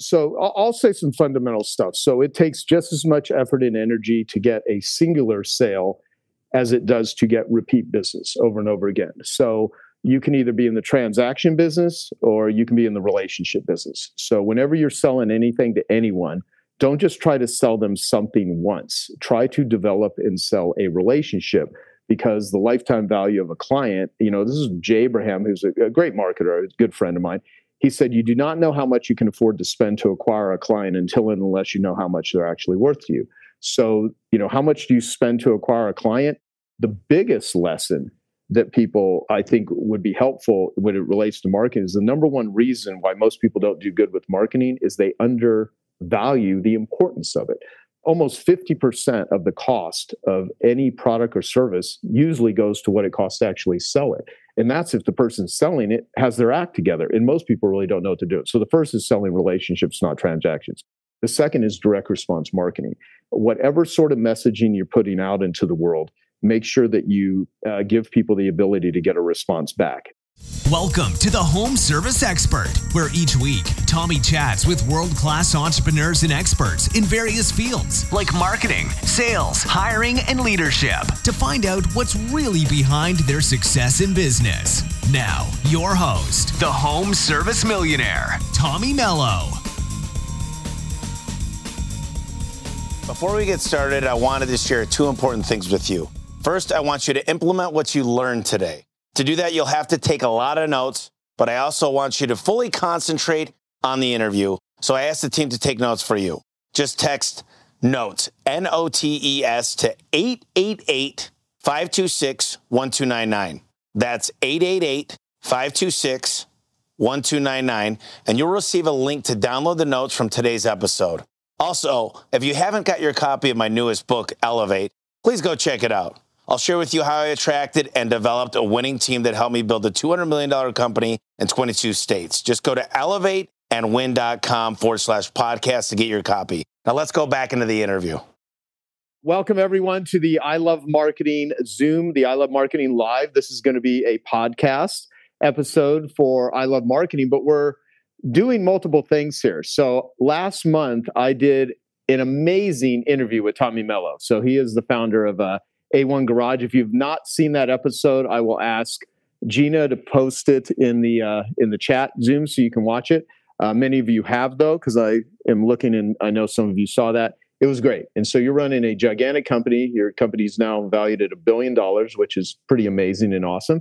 So I'll say some fundamental stuff. So it takes just as much effort and energy to get a singular sale as it does to get repeat business over and over again. So you can either be in the transaction business or you can be in the relationship business. So whenever you're selling anything to anyone, don't just try to sell them something once. Try to develop and sell a relationship, because the lifetime value of a client, you know, this is Jay Abraham, who's a great marketer, a good friend of mine. He said, you do not know how much you can afford to spend to acquire a client until and unless you know how much they're actually worth to you. So, you know, how much do you spend to acquire a client? The biggest lesson that people, I think, would be helpful when it relates to marketing is the number one reason why most people don't do good with marketing is they undervalue the importance of it. Almost 50% of the cost of any product or service usually goes to what it costs to actually sell it. And that's if the person selling it has their act together. And most people really don't know what to do. So the first is selling relationships, not transactions. The second is direct response marketing. Whatever sort of messaging you're putting out into the world, make sure that you give people the ability to get a response back. Welcome to the Home Service Expert, where each week, Tommy chats with world-class entrepreneurs and experts in various fields like marketing, sales, hiring, and leadership to find out what's really behind their success in business. Now, your host, the Home Service Millionaire, Tommy Mello. Before we get started, I wanted to share two important things with you. First, I want you to implement what you learned today. To do that, you'll have to take a lot of notes, but I also want you to fully concentrate on the interview. So I asked the team to take notes for you. Just text NOTES, N-O-T-E-S, to 888-526-1299. That's 888-526-1299, and you'll receive a link to download the notes from today's episode. Also, if you haven't got your copy of my newest book, Elevate, please go check it out. I'll share with you how I attracted and developed a winning team that helped me build a $200 million company in 22 states. Just go to elevateandwin.com/podcast to get your copy. Now let's go back into the interview. Welcome everyone to the I Love Marketing Zoom, the I Love Marketing Live. This is going to be a podcast episode for I Love Marketing, but we're doing multiple things here. So last month I did an amazing interview with Tommy Mello. So he is the founder of A1 Garage. If you've not seen that episode, I will ask Gina to post it in the chat Zoom so you can watch it. Many of you have, though, because I am looking and I know some of you saw that. It was great. And so you're running a gigantic company. Your company's now valued at $1 billion, which is pretty amazing and awesome.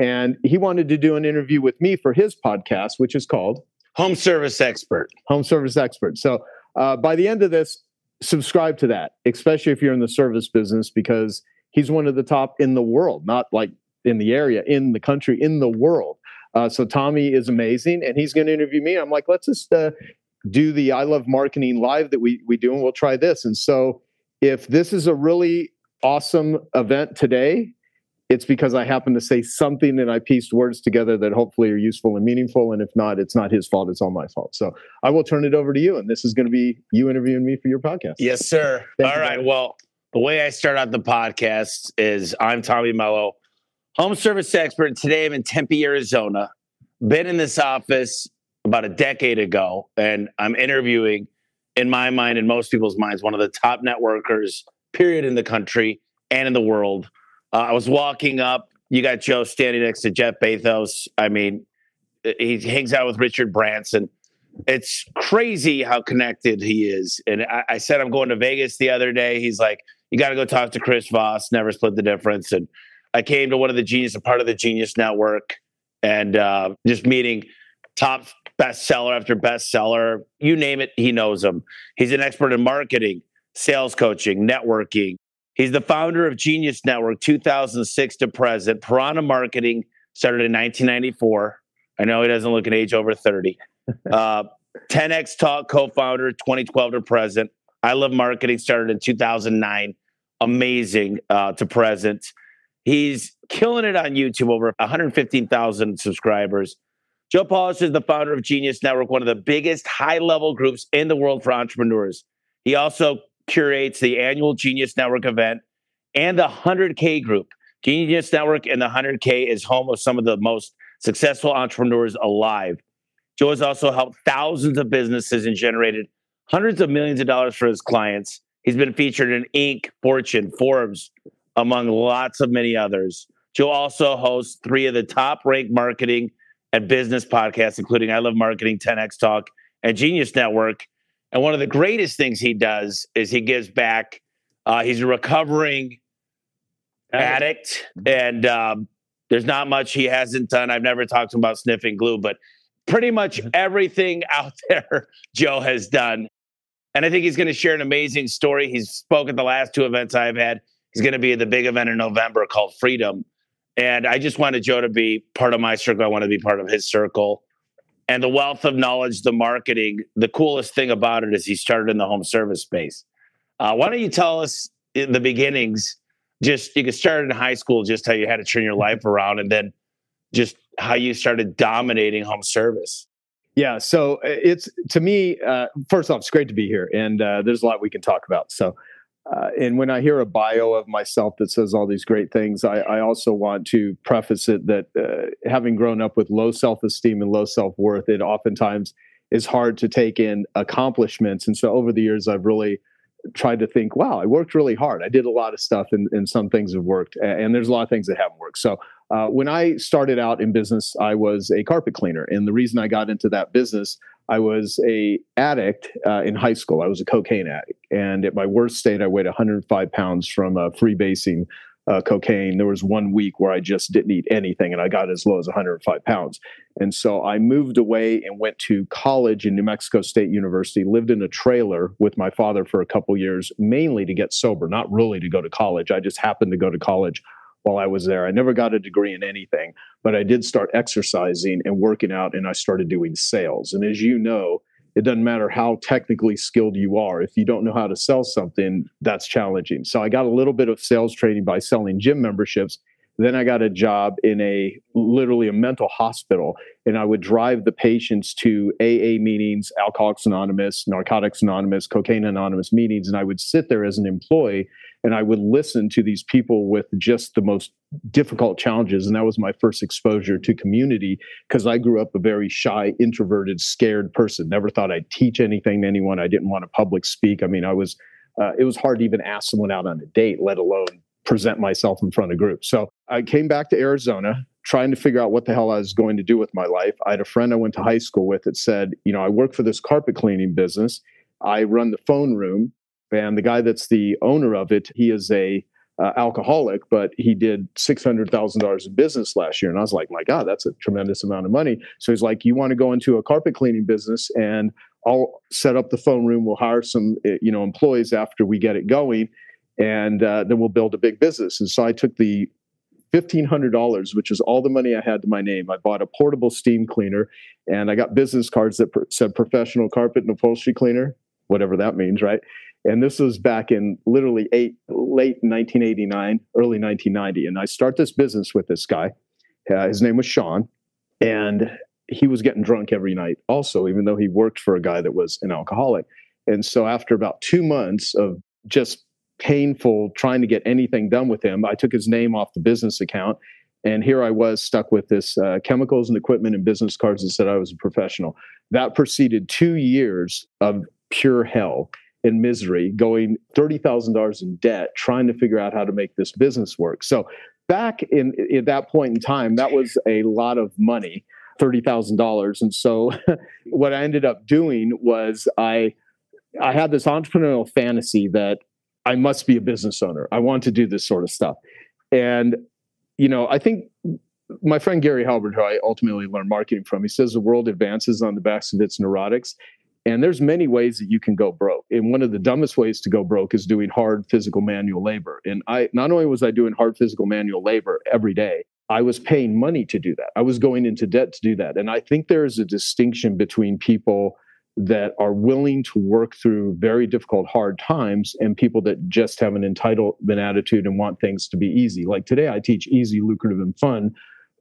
And he wanted to do an interview with me for his podcast, which is called Home Service Expert. Home Service Expert. So by the end of this, subscribe to that, especially if you're in the service business, because he's one of the top in the world, not like in the area, in the country, in the world. So Tommy is amazing, and he's going to interview me. I'm like, let's just do the I Love Marketing Live that we do, and we'll try this. And so if this is a really awesome event today, it's because I happen to say something and I pieced words together that hopefully are useful and meaningful. And if not, it's not his fault. It's all my fault. So I will turn it over to you. And this is going to be you interviewing me for your podcast. Yes, sir. All right. Well, the way I start out the podcast is I'm Tommy Mello, Home Service Expert. Today I'm in Tempe, Arizona. Been in this office about a decade ago. And I'm interviewing, in my mind and most people's minds, one of the top networkers, period, in the country and in the world. I was walking up. You got Joe standing next to Jeff Bezos. I mean, he hangs out with Richard Branson. It's crazy how connected he is. And I said, I'm going to Vegas the other day. He's like, you got to go talk to Chris Voss. Never split the difference. And I came to one of the Genius, a part of the Genius Network, and just meeting top bestseller after bestseller. You name it, he knows them. He's an expert in marketing, sales coaching, networking. He's the founder of Genius Network, 2006 to present. Piranha Marketing started in 1994. I know he doesn't look an age over 30. 10X Talk co-founder, 2012 to present. I Love Marketing started in 2009. Amazing to present. He's killing it on YouTube, over 115,000 subscribers. Joe Polish is the founder of Genius Network, one of the biggest high-level groups in the world for entrepreneurs. He also curates the annual Genius Network event and the 100K group. Genius Network and the 100K is home of some of the most successful entrepreneurs alive. Joe has also helped thousands of businesses and generated hundreds of millions of dollars for his clients. He's been featured in Inc., Fortune, Forbes, among lots of many others. Joe also hosts three of the top-ranked marketing and business podcasts, including I Love Marketing, 10X Talk, and Genius Network. And one of the greatest things he does is he gives back. He's a recovering addict, and there's not much he hasn't done. I've never talked to him about sniffing glue, but pretty much everything out there Joe has done. And I think he's going to share an amazing story. He's spoken at the last two events I've had. He's going to be at the big event in November called Freedom. And I just wanted Joe to be part of my circle. I want to be part of his circle. And the wealth of knowledge, the marketing, the coolest thing about it is he started in the home service space. Why don't you tell us in the beginnings, just you could start in high school, just how you had to turn your life around, and then just how you started dominating home service. Yeah. So it's, to me, first off, it's great to be here, and there's a lot we can talk about. So, and when I hear a bio of myself that says all these great things, I also want to preface it that having grown up with low self-esteem and low self-worth, it oftentimes is hard to take in accomplishments. And so over the years, I've really tried to think, wow, I worked really hard. I did a lot of stuff, and some things have worked, and there's a lot of things that haven't worked. So when I started out in business, I was a carpet cleaner. And the reason I got into that business, I was an addict in high school. I was a cocaine addict. And at my worst state, I weighed 105 pounds from freebasing cocaine. There was 1 week where I just didn't eat anything, and I got as low as 105 pounds. And so I moved away and went to college in New Mexico State University, lived in a trailer with my father for a couple years, mainly to get sober, not really to go to college. I just happened to go to college while I was there. I never got a degree in anything, but I did start exercising and working out, and I started doing sales. And as you know, it doesn't matter how technically skilled you are. If you don't know how to sell something, that's challenging. So I got a little bit of sales training by selling gym memberships. Then I got a job in literally a mental hospital, and I would drive the patients to AA meetings, Alcoholics Anonymous, Narcotics Anonymous, Cocaine Anonymous meetings, and I would sit there as an employee, and I would listen to these people with just the most difficult challenges. And that was my first exposure to community, because I grew up a very shy, introverted, scared person. Never thought I'd teach anything to anyone. I didn't want to public speak. I mean, I was it was hard to even ask someone out on a date, let alone present myself in front of groups. So I came back to Arizona, trying to figure out what the hell I was going to do with my life. I had a friend I went to high school with that said, you know, I work for this carpet cleaning business. I run the phone room. And the guy that's the owner of it, he is a alcoholic, but he did $600,000 in business last year. And I was like, my God, that's a tremendous amount of money. So he's like, you want to go into a carpet cleaning business, and I'll set up the phone room. We'll hire some employees after we get it going, and then we'll build a big business. And so I took the $1,500, which is all the money I had to my name. I bought a portable steam cleaner, and I got business cards that said professional carpet and upholstery cleaner, whatever that means, right? And this was back in literally late 1989, early 1990. And I start this business with this guy. His name was Sean. And he was getting drunk every night also, even though he worked for a guy that was an alcoholic. And so after about 2 months of just painful trying to get anything done with him, I took his name off the business account. And here I was stuck with this chemicals and equipment and business cards that said I was a professional. That preceded 2 years of pure hell and misery, going $30,000 in debt, trying to figure out how to make this business work. So back in at that point in time, that was a lot of money, $30,000. And so what I ended up doing was I had this entrepreneurial fantasy that I must be a business owner. I want to do this sort of stuff. And, you know, I think my friend Gary Halbert, who I ultimately learned marketing from, he says the world advances on the backs of its neurotics. And there's many ways that you can go broke. And one of the dumbest ways to go broke is doing hard physical manual labor. And I not only was I doing hard physical manual labor every day, I was paying money to do that. I was going into debt to do that. And I think there is a distinction between people that are willing to work through very difficult, hard times and people that just have an entitlement attitude and want things to be easy. Like today, I teach easy, lucrative, and fun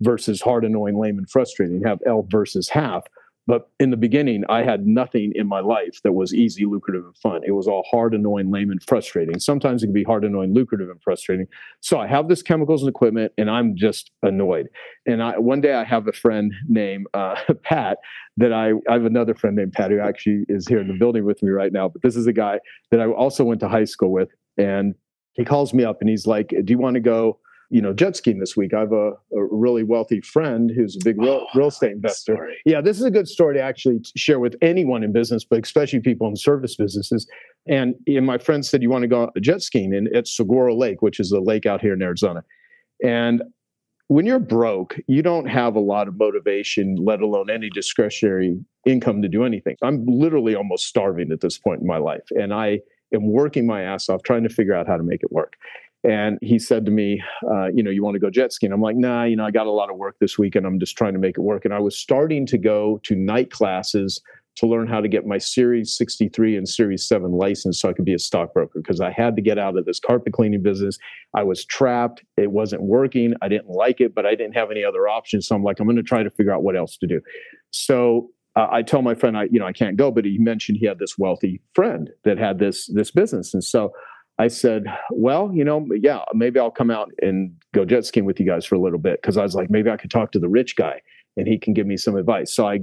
versus hard, annoying, lame, and frustrating. Have L versus half. But in the beginning, I had nothing in my life that was easy, lucrative, and fun. It was all hard, annoying, lame, and frustrating. Sometimes it can be hard, annoying, lucrative, and frustrating. So I have this chemicals and equipment, and I'm just annoyed. And one day I have a friend named Pat that I have another friend named Pat who actually is here in the building with me right now. But this is a guy that I also went to high school with. And he calls me up and he's like, do you want to go jet skiing this week? I have a really wealthy friend who's a big real estate investor. Story. Yeah, this is a good story to actually share with anyone in business, but especially people in service businesses. And my friend said, you want to go jet skiing? And it's Saguaro Lake, which is a lake out here in Arizona. And when you're broke, you don't have a lot of motivation, let alone any discretionary income to do anything. I'm literally almost starving at this point in my life. And I am working my ass off trying to figure out how to make it work. And he said to me, you want to go jet skiing? I'm like, nah, I got a lot of work this week and I'm just trying to make it work. And I was starting to go to night classes to learn how to get my Series 63 and Series 7 license so I could be a stockbroker because I had to get out of this carpet cleaning business. I was trapped. It wasn't working. I didn't like it, but I didn't have any other options. So I'm like, I'm going to try to figure out what else to do. So I tell my friend, I can't go, but he mentioned he had this wealthy friend that had this business. And so I said, well, maybe I'll come out and go jet skiing with you guys for a little bit. Cause I was like, maybe I could talk to the rich guy and he can give me some advice. So I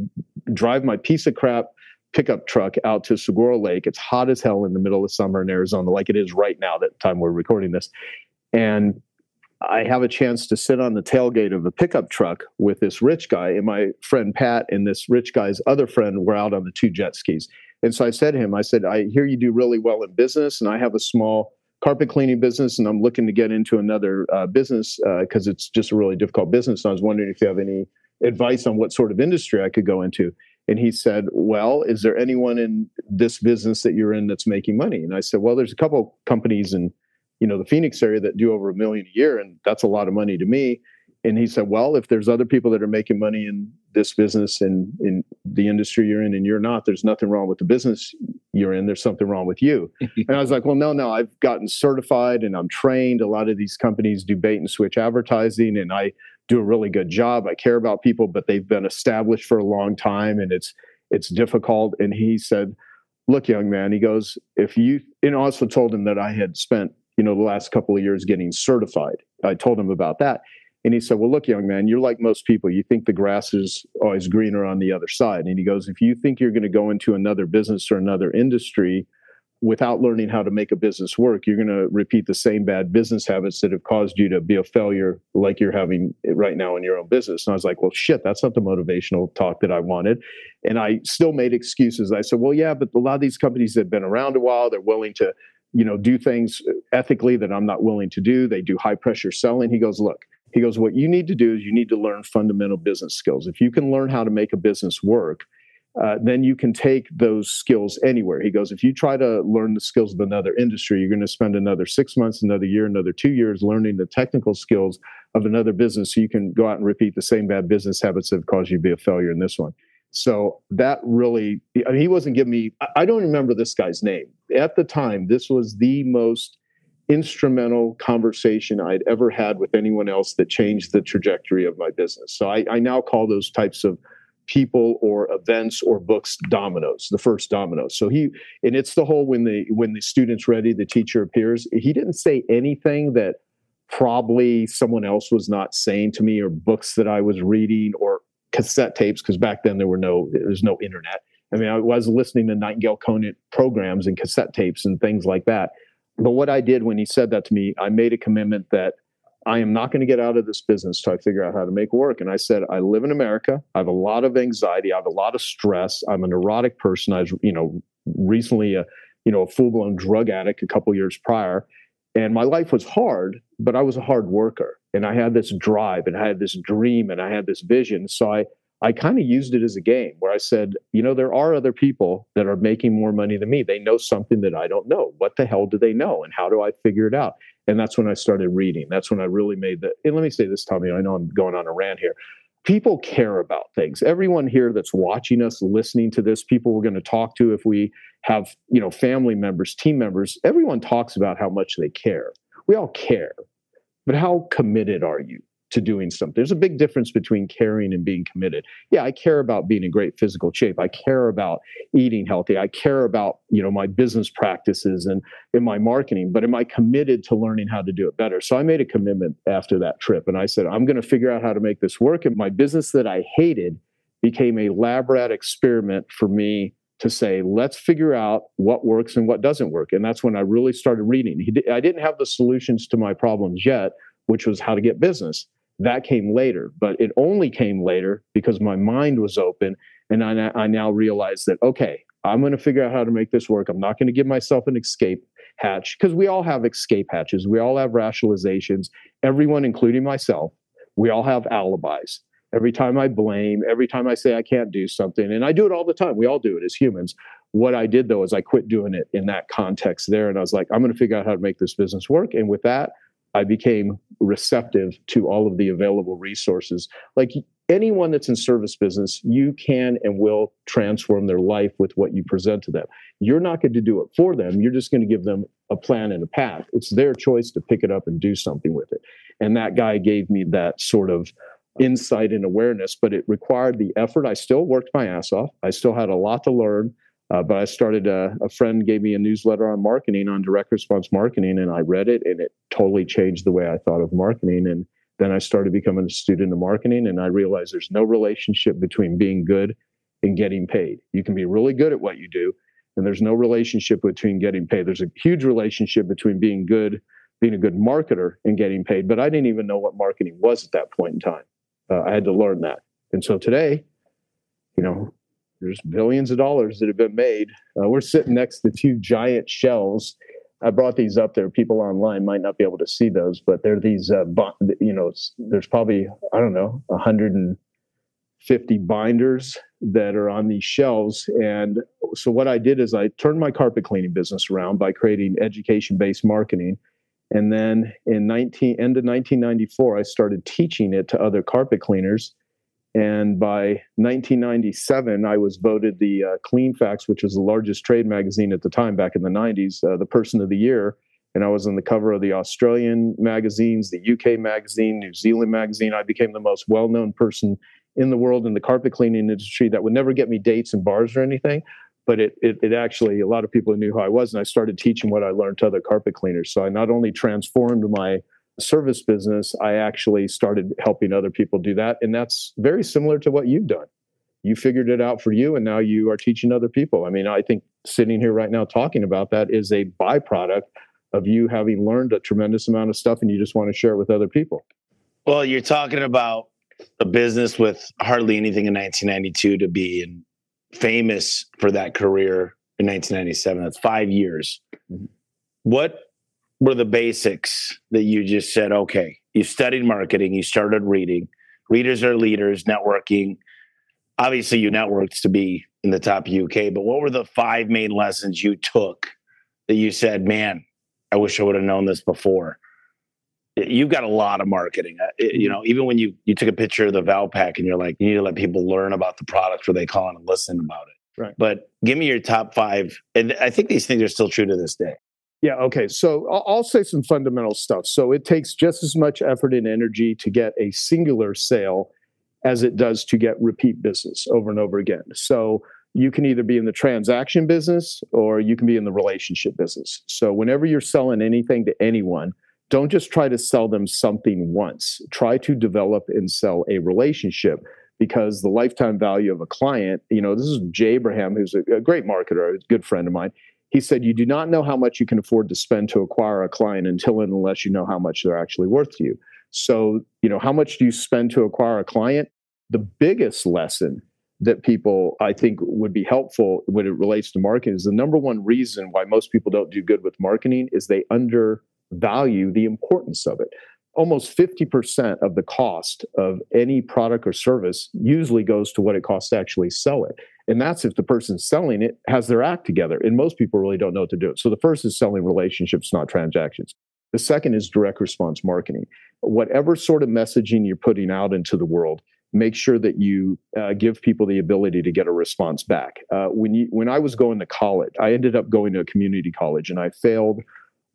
drive my piece of crap pickup truck out to Saguaro Lake. It's hot as hell in the middle of summer in Arizona, like it is right now, that time we're recording this. And I have a chance to sit on the tailgate of a pickup truck with this rich guy, and my friend Pat and this rich guy's other friend were out on the two jet skis. And so I said to him, I hear you do really well in business, and I have a small carpet cleaning business, and I'm looking to get into another business because it's just a really difficult business. And I was wondering if you have any advice on what sort of industry I could go into. And he said, well, is there anyone in this business that you're in that's making money? And I said, well, there's a couple companies in the Phoenix area that do over $1 million a year, and that's a lot of money to me. And he said, well, if there's other people that are making money in this business and in the industry you're in and you're not, there's nothing wrong with the business you're in. There's something wrong with you. And I was like, well, no, I've gotten certified and I'm trained. A lot of these companies do bait and switch advertising and I do a really good job. I care about people, but they've been established for a long time and it's difficult. And he said, look, young man, he goes, if you, and also told him that I had spent, the last couple of years getting certified. I told him about that. And he said, well, look, young man, you're like most people. You think the grass is always greener on the other side. And he goes, if you think you're going to go into another business or another industry without learning how to make a business work, you're going to repeat the same bad business habits that have caused you to be a failure like you're having right now in your own business. And I was like, well, shit, that's not the motivational talk that I wanted. And I still made excuses. I said, well, yeah, but a lot of these companies have been around a while. They're willing to, do things ethically that I'm not willing to do. They do high pressure selling. He goes, look. He goes, what you need to do is you need to learn fundamental business skills. If you can learn how to make a business work, then you can take those skills anywhere. He goes, if you try to learn the skills of another industry, you're going to spend another 6 months, another year, another 2 years learning the technical skills of another business so you can go out and repeat the same bad business habits that have caused you to be a failure in this one. So that really, he wasn't giving me, I don't remember this guy's name. At the time, this was the most instrumental conversation I'd ever had with anyone else that changed the trajectory of my business. So I now call those types of people or events or books dominoes, the first dominoes. So he, and it's the whole, when the student's ready, the teacher appears. He didn't say anything that probably someone else was not saying to me, or books that I was reading, or cassette tapes. Cause back then there was no internet. I mean, I was listening to Nightingale Conant programs and cassette tapes and things like that. But what I did when he said that to me, I made a commitment that I am not going to get out of this business till I figure out how to make it work. And I said, I live in America. I have a lot of anxiety. I have a lot of stress. I'm a neurotic person. I was, recently a full-blown drug addict a couple years prior. And my life was hard, but I was a hard worker. And I had this drive and I had this dream and I had this vision. So I kind of used it as a game where I said, there are other people that are making more money than me. They know something that I don't know. What the hell do they know? And how do I figure it out? And that's when I started reading. That's when I really made the, and let me say this, Tommy, I know I'm going on a rant here. People care about things. Everyone here that's watching us, listening to this, people we're going to talk to, if we have, family members, team members, everyone talks about how much they care. We all care, but how committed are you to doing something. There's a big difference between caring and being committed. Yeah, I care about being in great physical shape. I care about eating healthy. I care about, you know, my business practices and in my marketing, but am I committed to learning how to do it better? So I made a commitment after that trip. And I said, I'm going to figure out how to make this work. And my business that I hated became a lab rat experiment for me to say, let's figure out what works and what doesn't work. And that's when I really started reading. I didn't have the solutions to my problems yet, which was how to get business. That came later, but it only came later because my mind was open. And I now realize that, okay, I'm going to figure out how to make this work. I'm not going to give myself an escape hatch, because we all have escape hatches. We all have rationalizations. Everyone, including myself, we all have alibis. Every time I blame, every time I say I can't do something, and I do it all the time. We all do it as humans. What I did, though, is I quit doing it in that context there. And I was like, I'm going to figure out how to make this business work. And with that, I became receptive to all of the available resources. Like anyone that's in service business, you can and will transform their life with what you present to them. You're not going to do it for them. You're just going to give them a plan and a path. It's their choice to pick it up and do something with it. And that guy gave me that sort of insight and awareness, but it required the effort. I still worked my ass off. I still had a lot to learn. But I started, a friend gave me a newsletter on marketing, on direct response marketing, and I read it, and it totally changed the way I thought of marketing. And then I started becoming a student of marketing, and I realized there's no relationship between being good and getting paid. You can be really good at what you do, and there's no relationship between getting paid. There's a huge relationship between being good, being a good marketer, and getting paid. But I didn't even know what marketing was at that point in time. I had to learn that. And so today, you know, there's billions of dollars that have been made. We're sitting next to two giant shells. I brought these up there. People online might not be able to see those, but they're these, you know, there's probably, I don't know, 150 binders that are on these shelves. And so what I did is I turned my carpet cleaning business around by creating education-based marketing. And then in end of 1994, I started teaching it to other carpet cleaners. And by 1997, I was voted the Clean Facts, which was the largest trade magazine at the time back in the 90s, the person of the year. And I was on the cover of the Australian magazines, the UK magazine, New Zealand magazine. I became the most well-known person in the world in the carpet cleaning industry. That would never get me dates in bars or anything. But it actually, a lot of people knew who I was, and I started teaching what I learned to other carpet cleaners. So I not only transformed my service business, I actually started helping other people do that. And that's very similar to what you've done. You figured it out for you, and now you are teaching other people. I mean, I think sitting here right now talking about that is a byproduct of you having learned a tremendous amount of stuff, and you just want to share it with other people. Well, you're talking about a business with hardly anything in 1992 to be in. Famous for that career in 1997. That's 5 years. What were the basics that you just said? Okay, you studied marketing, you started reading. Readers are leaders, networking. Obviously, you networked to be in the top UK, but what were the five main lessons you took that you said, man, I wish I would have known this before? You've got a lot of marketing. You know, even when you took a picture of the valve pack and you're like, you need to let people learn about the product where they call in and listen about it. Right. But give me your top five. And I think these things are still true to this day. Yeah. Okay. So I'll say some fundamental stuff. So it takes just as much effort and energy to get a singular sale as it does to get repeat business over and over again. So you can either be in the transaction business or you can be in the relationship business. So whenever you're selling anything to anyone, don't just try to sell them something once. Try to develop and sell a relationship, because the lifetime value of a client, you know, this is Jay Abraham, who's a great marketer, a good friend of mine. He said, you do not know how much you can afford to spend to acquire a client until and unless you know how much they're actually worth to you. So, you know, how much do you spend to acquire a client? The biggest lesson that people, I think, would be helpful when it relates to marketing is the number one reason why most people don't do good with marketing is they undervalue the importance of it. Almost 50% of the cost of any product or service usually goes to what it costs to actually sell it. And that's if the person selling it has their act together. And most people really don't know what to do. So the first is selling relationships, not transactions. The second is direct response marketing. Whatever sort of messaging you're putting out into the world, make sure that you give people the ability to get a response back. When I was going to college, I ended up going to a community college, and I failed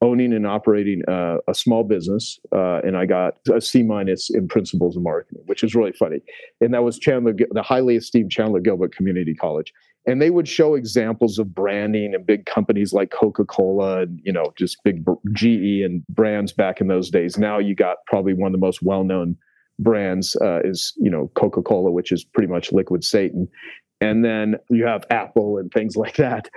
owning and operating a small business, and I got a C- in Principles of Marketing, which is really funny. And that was the highly esteemed Chandler Gilbert Community College. And they would show examples of branding and big companies like Coca-Cola and, you know, just big GE and brands back in those days. Now you got probably one of the most well-known brands is, you know, Coca-Cola, which is pretty much liquid Satan. And then you have Apple and things like that.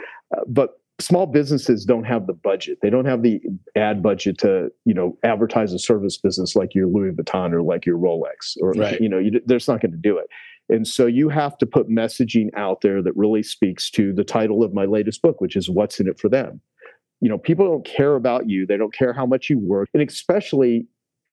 But small businesses don't have the budget. They don't have the ad budget to, you know, advertise a service business like your Louis Vuitton or like your Rolex, or, right, you know, they're just not going to do it. And so you have to put messaging out there that really speaks to the title of my latest book, which is What's in It for Them. You know, people don't care about you. They don't care how much you work. And especially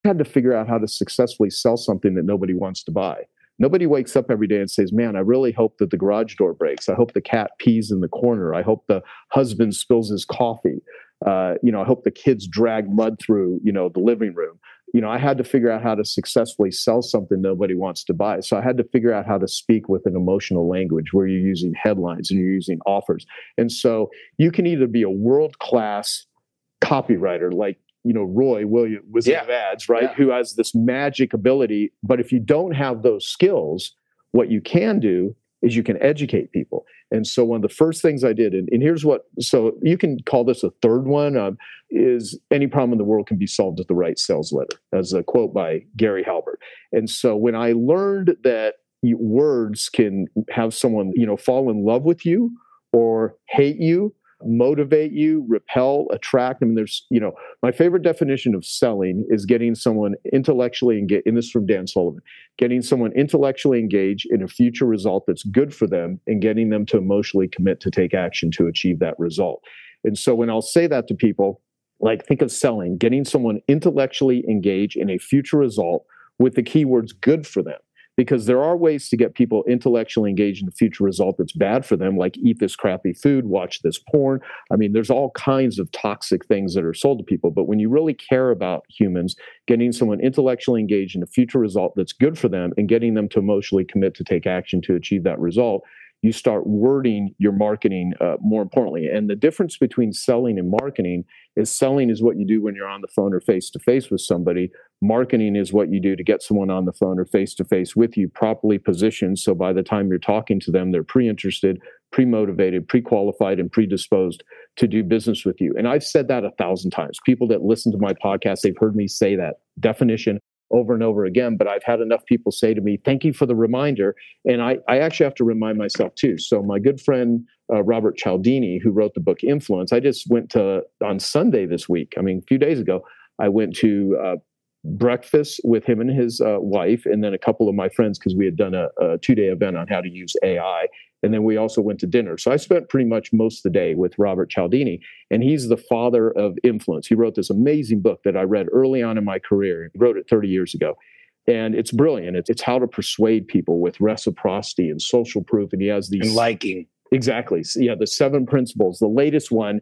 had to figure out how to successfully sell something that nobody wants to buy. Nobody wakes up every day and says, man, I really hope that the garage door breaks. I hope the cat pees in the corner. I hope the husband spills his coffee. You know, I hope the kids drag mud through, you know, the living room. You know, I had to figure out how to successfully sell something nobody wants to buy. So I had to figure out how to speak with an emotional language where you're using headlines and you're using offers. And so you can either be a world-class copywriter like, you know, Roy Williams, Wizard of Ads, right? Yeah. Who has this magic ability. But if you don't have those skills, what you can do is you can educate people. And so one of the first things I did, and here's what, so you can call this a third one, is any problem in the world can be solved with the right sales letter, as a quote by Gary Halbert. And so when I learned that words can have someone, you know, fall in love with you or hate you, motivate you, repel, attract. I mean, there's, you know, my favorite definition of selling is getting someone intellectually engaged, and this is from Dan Sullivan, getting someone intellectually engaged in a future result that's good for them and getting them to emotionally commit to take action to achieve that result. And so when I'll say that to people, like, think of selling, getting someone intellectually engaged in a future result with the keywords good for them. Because there are ways to get people intellectually engaged in the future result that's bad for them, like eat this crappy food, watch this porn. I mean, there's all kinds of toxic things that are sold to people. But when you really care about humans, getting someone intellectually engaged in a future result that's good for them and getting them to emotionally commit to take action to achieve that result, you start wording your marketing more importantly. And the difference between selling and marketing is selling is what you do when you're on the phone or face-to-face with somebody. Marketing is what you do to get someone on the phone or face-to-face with you, properly positioned. So by the time you're talking to them, they're pre-interested, pre-motivated, pre-qualified, and predisposed to do business with you. And I've said that 1,000 times. People that listen to my podcast, they've heard me say that definition over and over again, but I've had enough people say to me, thank you for the reminder. And I actually have to remind myself too. So my good friend, Robert Cialdini, who wrote the book Influence, I just went to, on Sunday this week, I mean, a few days ago, I went to breakfast with him and his wife, and then a couple of my friends, because we had done a 2-day event on how to use AI. And then we also went to dinner. So I spent pretty much most of the day with Robert Cialdini, and he's the father of influence. He wrote this amazing book that I read early on in my career. He wrote it 30 years ago. And it's brilliant. It's how to persuade people with reciprocity and social proof. And he has these... And liking. Exactly. So, yeah, the 7 principles. The latest one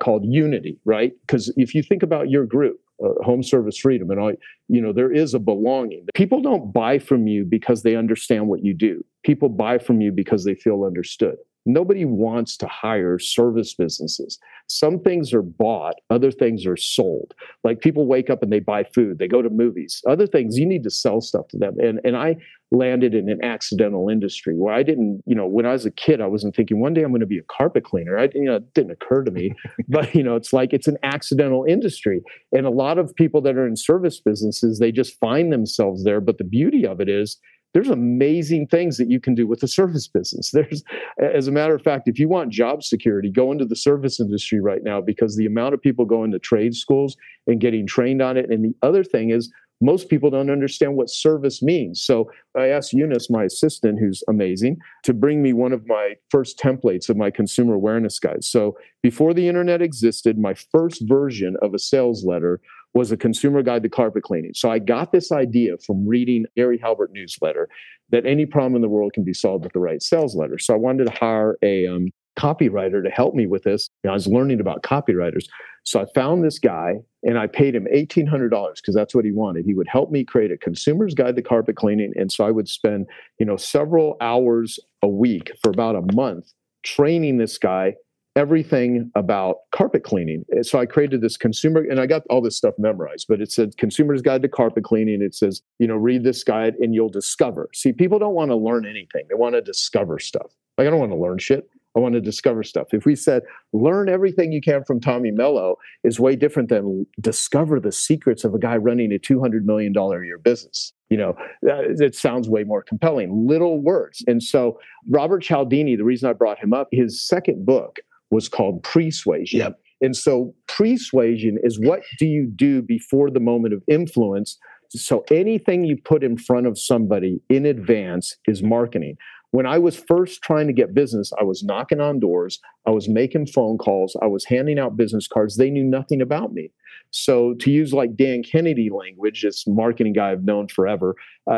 called unity, right? Because if you think about your group, Home Service Freedom, and all, you know, there is a belonging. People don't buy from you because they understand what you do. People buy from you because they feel understood. Nobody wants to hire service businesses. Some things are bought, other things are sold. Like people wake up and they buy food, they go to movies. Other things, you need to sell stuff to them. And I landed in an accidental industry where I didn't, you know, when I was a kid, I wasn't thinking one day I'm going to be a carpet cleaner. It didn't occur to me. But, you know, it's like it's an accidental industry. And a lot of people that are in service businesses, they just find themselves there. But the beauty of it is, there's amazing things that you can do with the service business. There's, as a matter of fact, if you want job security, go into the service industry right now, because the amount of people going to trade schools and getting trained on it. And the other thing is, most people don't understand what service means. So I asked Eunice, my assistant, who's amazing, to bring me one of my first templates of my consumer awareness guide. So before the internet existed, my first version of a sales letter was a consumer guide to carpet cleaning. So I got this idea from reading Gary Halbert newsletter that any problem in the world can be solved with the right sales letter. So I wanted to hire a copywriter to help me with this. You know, I was learning about copywriters. So I found this guy and I paid him $1,800 because that's what he wanted. He would help me create a consumer's guide to carpet cleaning. And so I would spend, you know, several hours a week for about a month training this guy everything about carpet cleaning. So I created this consumer, and I got all this stuff memorized, but it said Consumer's Guide to Carpet Cleaning. It says, you know, read this guide and you'll discover. See, people don't want to learn anything. They want to discover stuff. Like, I don't want to learn shit. I want to discover stuff. If we said, learn everything you can from Tommy Mello, is way different than discover the secrets of a guy running a $200 million a year business. You know, it sounds way more compelling, little words. And so Robert Cialdini, the reason I brought him up, his second book was called Persuasion. Yep. And so persuasion is, what do you do before the moment of influence? So anything you put in front of somebody in advance is marketing. When I was first trying to get business, I was knocking on doors, I was making phone calls, I was handing out business cards. They knew nothing about me. So to use like Dan Kennedy language, this marketing guy I've known forever,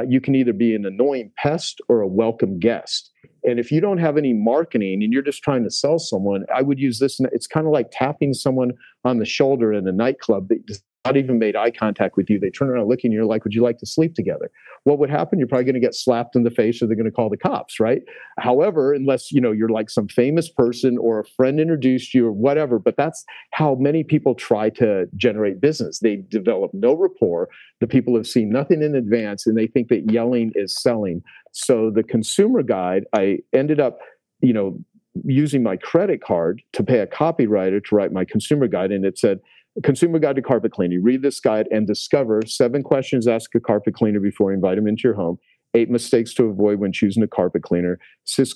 you can either be an annoying pest or a welcome guest. And if you don't have any marketing and you're just trying to sell someone, I would use this. It's kind of like tapping someone on the shoulder in a nightclub that does not even made eye contact with you. They turn around looking, you're like, would you like to sleep together? What would happen? You're probably going to get slapped in the face, or they're going to call the cops, right? However, unless, you know, you're like some famous person or a friend introduced you or whatever, but that's how many people try to generate business. They develop no rapport. The people have seen nothing in advance, and they think that yelling is selling. So the Consumer Guide, I ended up, you know, using my credit card to pay a copywriter to write my Consumer Guide. And it said, Consumer Guide to Carpet Cleaning. Read this guide and discover 7 questions ask a carpet cleaner before you invite him into your home, 8 mistakes to avoid when choosing a carpet cleaner, 6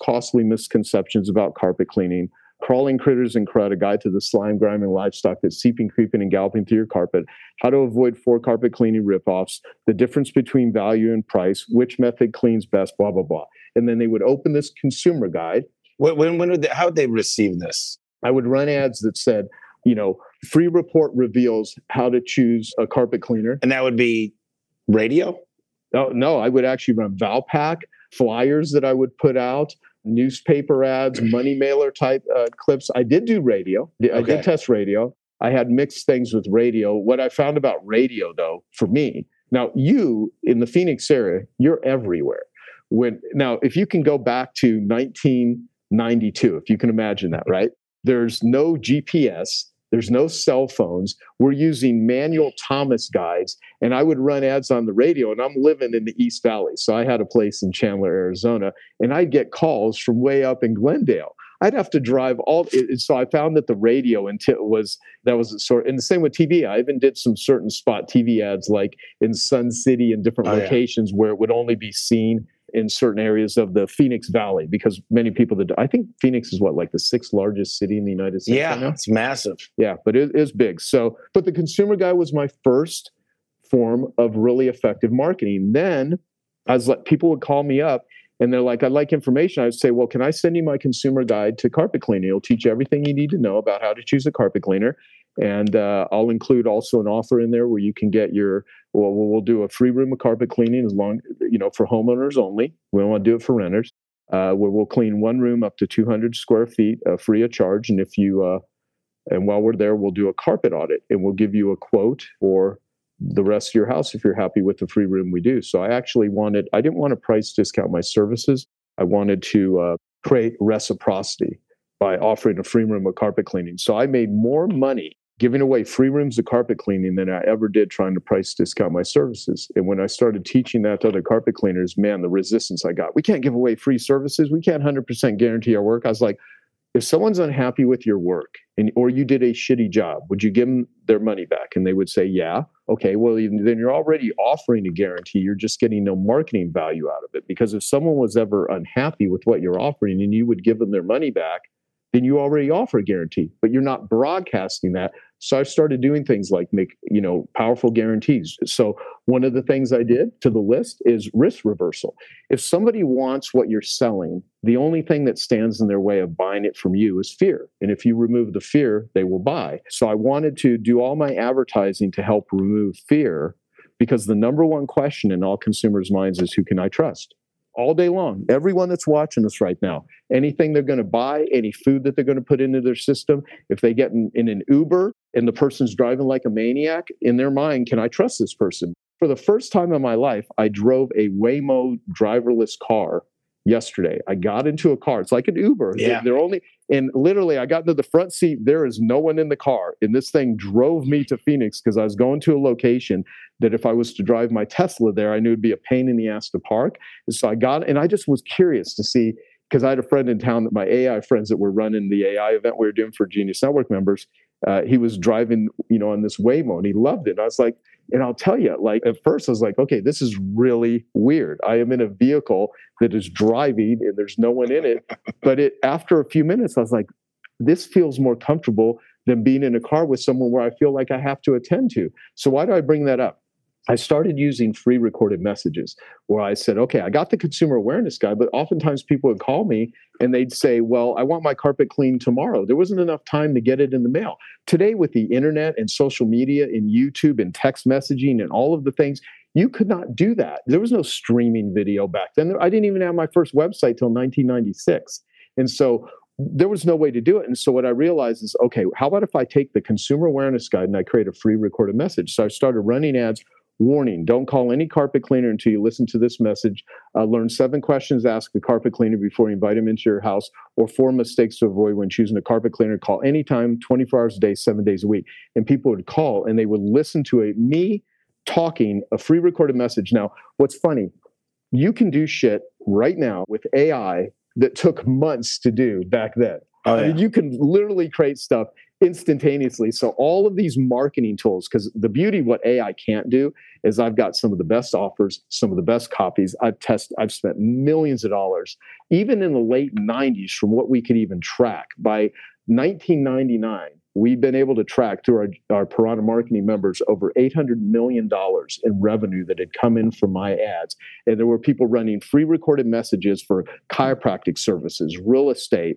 costly misconceptions about carpet cleaning, Crawling Critters and Crud, a guide to the slime, grime, and livestock that's seeping, creeping, and galloping through your carpet, how to avoid 4 carpet cleaning ripoffs, the difference between value and price, which method cleans best, blah, blah, blah. And then they would open this Consumer Guide. When would they, how would they receive this? I would run ads that said, you know, free report reveals how to choose a carpet cleaner. And that would be radio? Oh, no, I would actually run Valpak, flyers that I would put out, newspaper ads, money mailer type clips. I did do radio. I did test radio. I had mixed things with radio. What I found about radio, though, for me, now you in the Phoenix area, you're everywhere. Now, if you can go back to 1992, if you can imagine that, right? There's no GPS. There's no cell phones. We're using manual Thomas guides. And I would run ads on the radio, and I'm living in the East Valley. So I had a place in Chandler, Arizona, and I'd get calls from way up in Glendale. I'd have to drive all. So I found that the radio and the same with TV. I even did some certain spot TV ads like in Sun City and different locations where it would only be seen in certain areas of the Phoenix Valley, because many people I think Phoenix is like the 6th largest city in the United States. Yeah, right, it's massive. Yeah, but it is big. So, but the Consumer Guide was my first form of really effective marketing. Then I was like, people would call me up and they're like, I'd like information. I would say, well, can I send you my Consumer Guide to Carpet Cleaning? It'll teach you everything you need to know about how to choose a carpet cleaner. And I'll include also an offer in there where you can get we'll do a free room of carpet cleaning, as long, you know, for homeowners only. We don't want to do it for renters, where we'll clean one room up to 200 square feet free of charge. And if you, and while we're there, we'll do a carpet audit and we'll give you a quote for the rest of your house if you're happy with the free room we do. So I didn't want to price discount my services. I wanted to create reciprocity by offering a free room of carpet cleaning. So I made more money giving away free rooms of carpet cleaning than I ever did trying to price discount my services. And when I started teaching that to other carpet cleaners, man, the resistance I got. We can't give away free services. We can't 100% guarantee our work. I was like, if someone's unhappy with your work or you did a shitty job, would you give them their money back? And they would say, yeah. Okay, well, then you're already offering a guarantee. You're just getting no marketing value out of it. Because if someone was ever unhappy with what you're offering and you would give them their money back, then you already offer a guarantee, but you're not broadcasting that. So I started doing things like make, you know, powerful guarantees. So one of the things I did to the list is risk reversal. If somebody wants what you're selling, the only thing that stands in their way of buying it from you is fear. And if you remove the fear, they will buy. So I wanted to do all my advertising to help remove fear, because the number one question in all consumers' minds is, who can I trust? All day long, everyone that's watching us right now, anything they're going to buy, any food that they're going to put into their system, if they get in an Uber and the person's driving like a maniac, in their mind, can I trust this person? For the first time in my life, I drove a Waymo driverless car yesterday. I got into a car. It's like an Uber. Yeah. They're only And literally, I got into the front seat. There is no one in the car. And this thing drove me to Phoenix because I was going to a location that if I was to drive my Tesla there, I knew it'd be a pain in the ass to park. And so I got, and I just was curious to see, because I had a friend in town that my AI friends that were running the AI event we were doing for Genius Network members, he was driving, on this Waymo, and he loved it. And I was like, and I'll tell you, at first I was like, okay, this is really weird. I am in a vehicle that is driving and there's no one in it. But after a few minutes, I was like, this feels more comfortable than being in a car with someone where I feel like I have to attend to. So why do I bring that up? I started using free recorded messages where I said, okay, I got the consumer awareness guy, but oftentimes people would call me and they'd say, well, I want my carpet cleaned tomorrow. There wasn't enough time to get it in the mail. Today with the internet and social media and YouTube and text messaging and all of the things, you could not do that. There was no streaming video back then. I didn't even have my first website till 1996. And so there was no way to do it. And so what I realized is, okay, how about if I take the consumer awareness guide and I create a free recorded message? So I started running ads. Warning, don't call any carpet cleaner until you listen to this message. Learn 7 questions ask the carpet cleaner before you invite him into your house, or 4 mistakes to avoid when choosing a carpet cleaner. Call anytime, 24 hours a day, 7 days a week. And people would call and they would listen to me talking, a free recorded message. Now, what's funny, you can do shit right now with AI that took months to do back then. Oh, yeah. I mean, you can literally create stuff instantaneously. So all of these marketing tools, because the beauty of what AI can't do is I've got some of the best offers, some of the best copies. I've spent millions of dollars, even in the late 90s, from what we could even track. By 1999, we've been able to track through our Piranha Marketing members over $800 million in revenue that had come in from my ads. And there were people running free recorded messages for chiropractic services, real estate,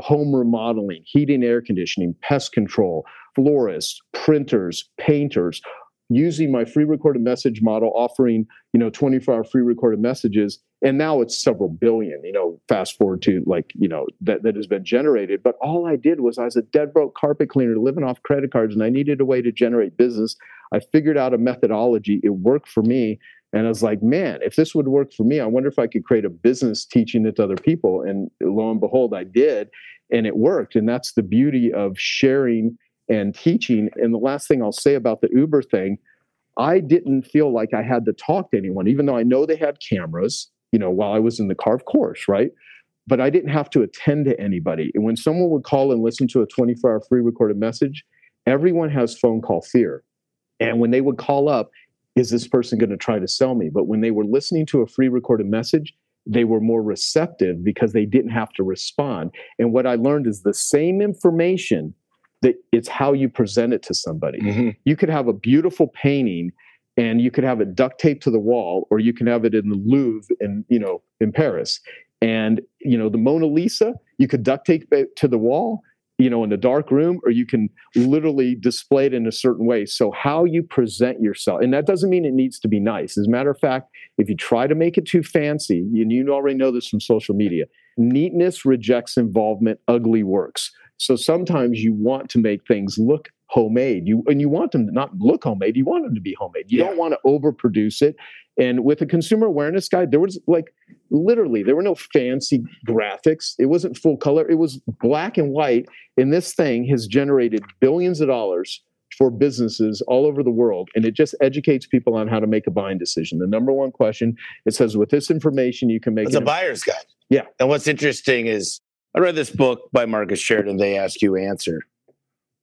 home remodeling, heating, air conditioning, pest control, florists, printers, painters, using my free recorded message model, offering, 24-hour free recorded messages. And now it's several billion, fast forward to that has been generated. But all I did was I was a dead broke carpet cleaner living off credit cards, and I needed a way to generate business. I figured out a methodology. It worked for me. And I was like, man, if this would work for me, I wonder if I could create a business teaching it to other people. And lo and behold, I did. And it worked. And that's the beauty of sharing and teaching. And the last thing I'll say about the Uber thing, I didn't feel like I had to talk to anyone, even though I know they had cameras, while I was in the car, of course, right? But I didn't have to attend to anybody. And when someone would call and listen to a 24-hour free recorded message, everyone has phone call fear. And when they would call up, is this person going to try to sell me? But when they were listening to a free recorded message, they were more receptive because they didn't have to respond. And what I learned is the same information, that it's how you present it to somebody. Mm-hmm. You could have a beautiful painting and you could have it duct taped to the wall, or you can have it in the Louvre in Paris. And, the Mona Lisa, you could duct tape it to the wall, in a dark room, or you can literally display it in a certain way. So how you present yourself, and that doesn't mean it needs to be nice. As a matter of fact, if you try to make it too fancy, and you already know this from social media, neatness rejects involvement, ugly works. So sometimes you want to make things look homemade. You want them to not look homemade. You want them to be homemade. You don't want to overproduce it. And with a consumer awareness guide, there was literally, there were no fancy graphics. It wasn't full color. It was black and white. And this thing has generated billions of dollars for businesses all over the world. And it just educates people on how to make a buying decision. The number one question, it says, with this information, you can make... It's a buyer's guide. Yeah. And what's interesting is, I read this book by Marcus Sheridan, They Ask You Answer.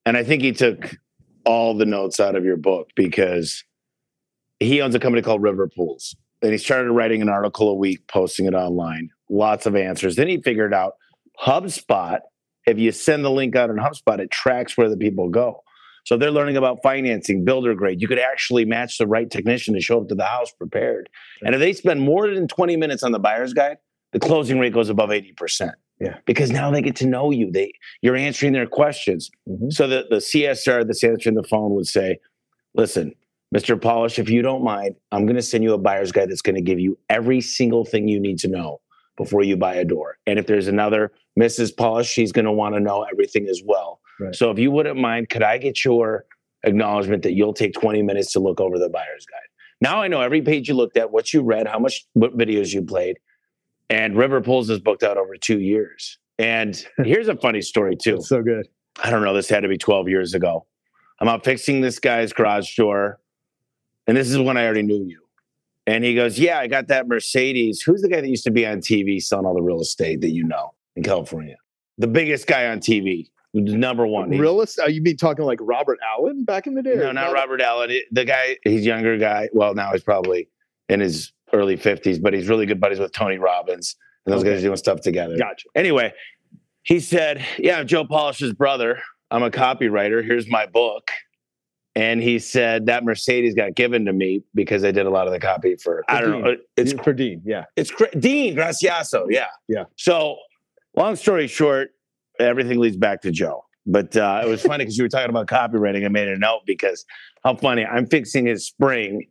And I think he took all the notes out of your book, because he owns a company called River Pools. And he started writing an article a week, posting it online. Lots of answers. Then he figured out HubSpot. If you send the link out on HubSpot, it tracks where the people go. So they're learning about financing, builder grade. You could actually match the right technician to show up to the house prepared. And if they spend more than 20 minutes on the buyer's guide, the closing rate goes above 80%. Yeah, because now they get to know you. You're answering their questions. Mm-hmm. So the CSR that's answering the phone would say, listen, Mr. Polish, if you don't mind, I'm going to send you a buyer's guide that's going to give you every single thing you need to know before you buy a door. And if there's another Mrs. Polish, she's going to want to know everything as well. Right. So if you wouldn't mind, could I get your acknowledgement that you'll take 20 minutes to look over the buyer's guide? Now I know every page you looked at, what you read, what videos you played. And River Pools is booked out over 2 years. And here's a funny story too. So good. I don't know. This had to be 12 years ago. I'm out fixing this guy's garage door. And this is when I already knew you. And he goes, yeah, I got that Mercedes. Who's the guy that used to be on TV selling all the real estate that you know in California? The biggest guy on TV. Number one. Real estate? You mean talking like Robert Allen back in the day? No, not Robert Allen. The guy, he's a younger guy. Well, now he's probably in his early 50s, but he's really good buddies with Tony Robbins. And those guys are doing stuff together. Gotcha. Anyway, he said, yeah, I'm Joe Polish's brother. I'm a copywriter. Here's my book. And he said that Mercedes got given to me because I did a lot of the copy for, I don't know. It's for Dean. Yeah. It's Dean Graziasso. Yeah. Yeah. So long story short, everything leads back to Joe. But it was funny because you were talking about copywriting. I made a note because how funny. I'm fixing his spring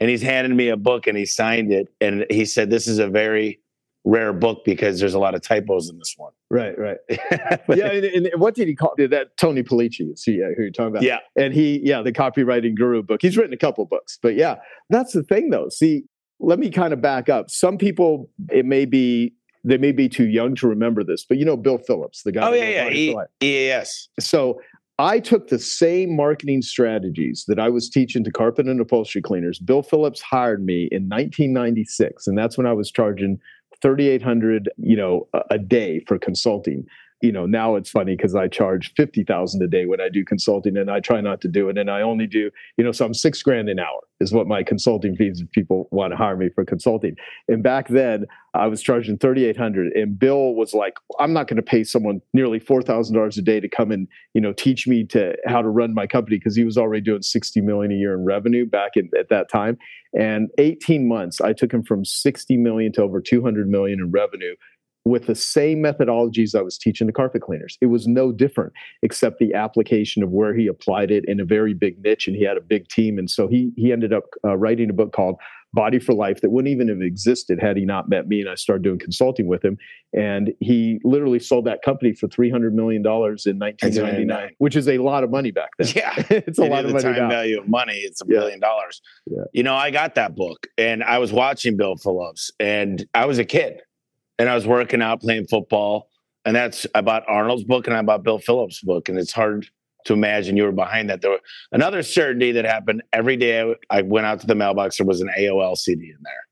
and he's handed me a book and he signed it. And he said, this is a very rare book because there's a lot of typos in this one. Right, right. Yeah, and what did he call that? Tony Polici, who you're talking about. Yeah. And he, the copywriting guru book. He's written a couple books. But yeah, that's the thing though. See, let me kind of back up. Some people, they may be too young to remember this, but you know Bill Phillips, the guy. Oh, yeah. Yes. So I took the same marketing strategies that I was teaching to carpet and upholstery cleaners. Bill Phillips hired me in 1996, and that's when I was charging $3,800, a day for consulting. Now it's funny because I charge $50,000 a day when I do consulting, and I try not to do it. And I only do, so I'm $6,000 an hour is what my consulting fees if people want to hire me for consulting. And back then I was charging $3,800, and Bill was like, I'm not going to pay someone nearly $4,000 a day to come and, teach me how to run my company, because he was already doing $60 million a year in revenue back at that time. And 18 months, I took him from $60 million to over $200 million in revenue with the same methodologies I was teaching the carpet cleaners. It was no different, except the application of where he applied it in a very big niche, and he had a big team. And so he ended up writing a book called Body for Life that wouldn't even have existed had he not met me, and I started doing consulting with him. And he literally sold that company for $300 million in 1999, which is a lot of money back then. Yeah, it's a lot of money. The time value of money, it's $1 billion. Yeah. I got that book, and I was watching Bill Phillips, and I was a kid. And I was working out, playing football. And I bought Arnold's book and I bought Bill Phillips' book. And it's hard to imagine you were behind that. There was another certainty that happened every day. I went out to the mailbox. There was an AOL CD in there.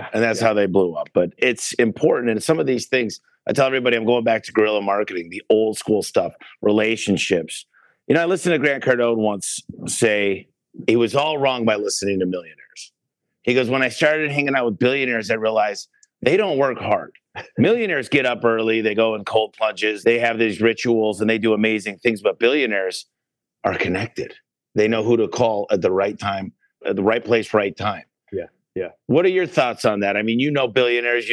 Yeah. And that's how they blew up. But it's important. And some of these things, I tell everybody, I'm going back to guerrilla marketing, the old school stuff, relationships. I listened to Grant Cardone once say he was all wrong by listening to millionaires. He goes, when I started hanging out with billionaires, I realized they don't work hard. Millionaires get up early, they go in cold plunges, they have these rituals, and they do amazing things. But billionaires are connected. They know who to call at the right time, at the right place, right time. Yeah, yeah. What are your thoughts on that? I mean, billionaires,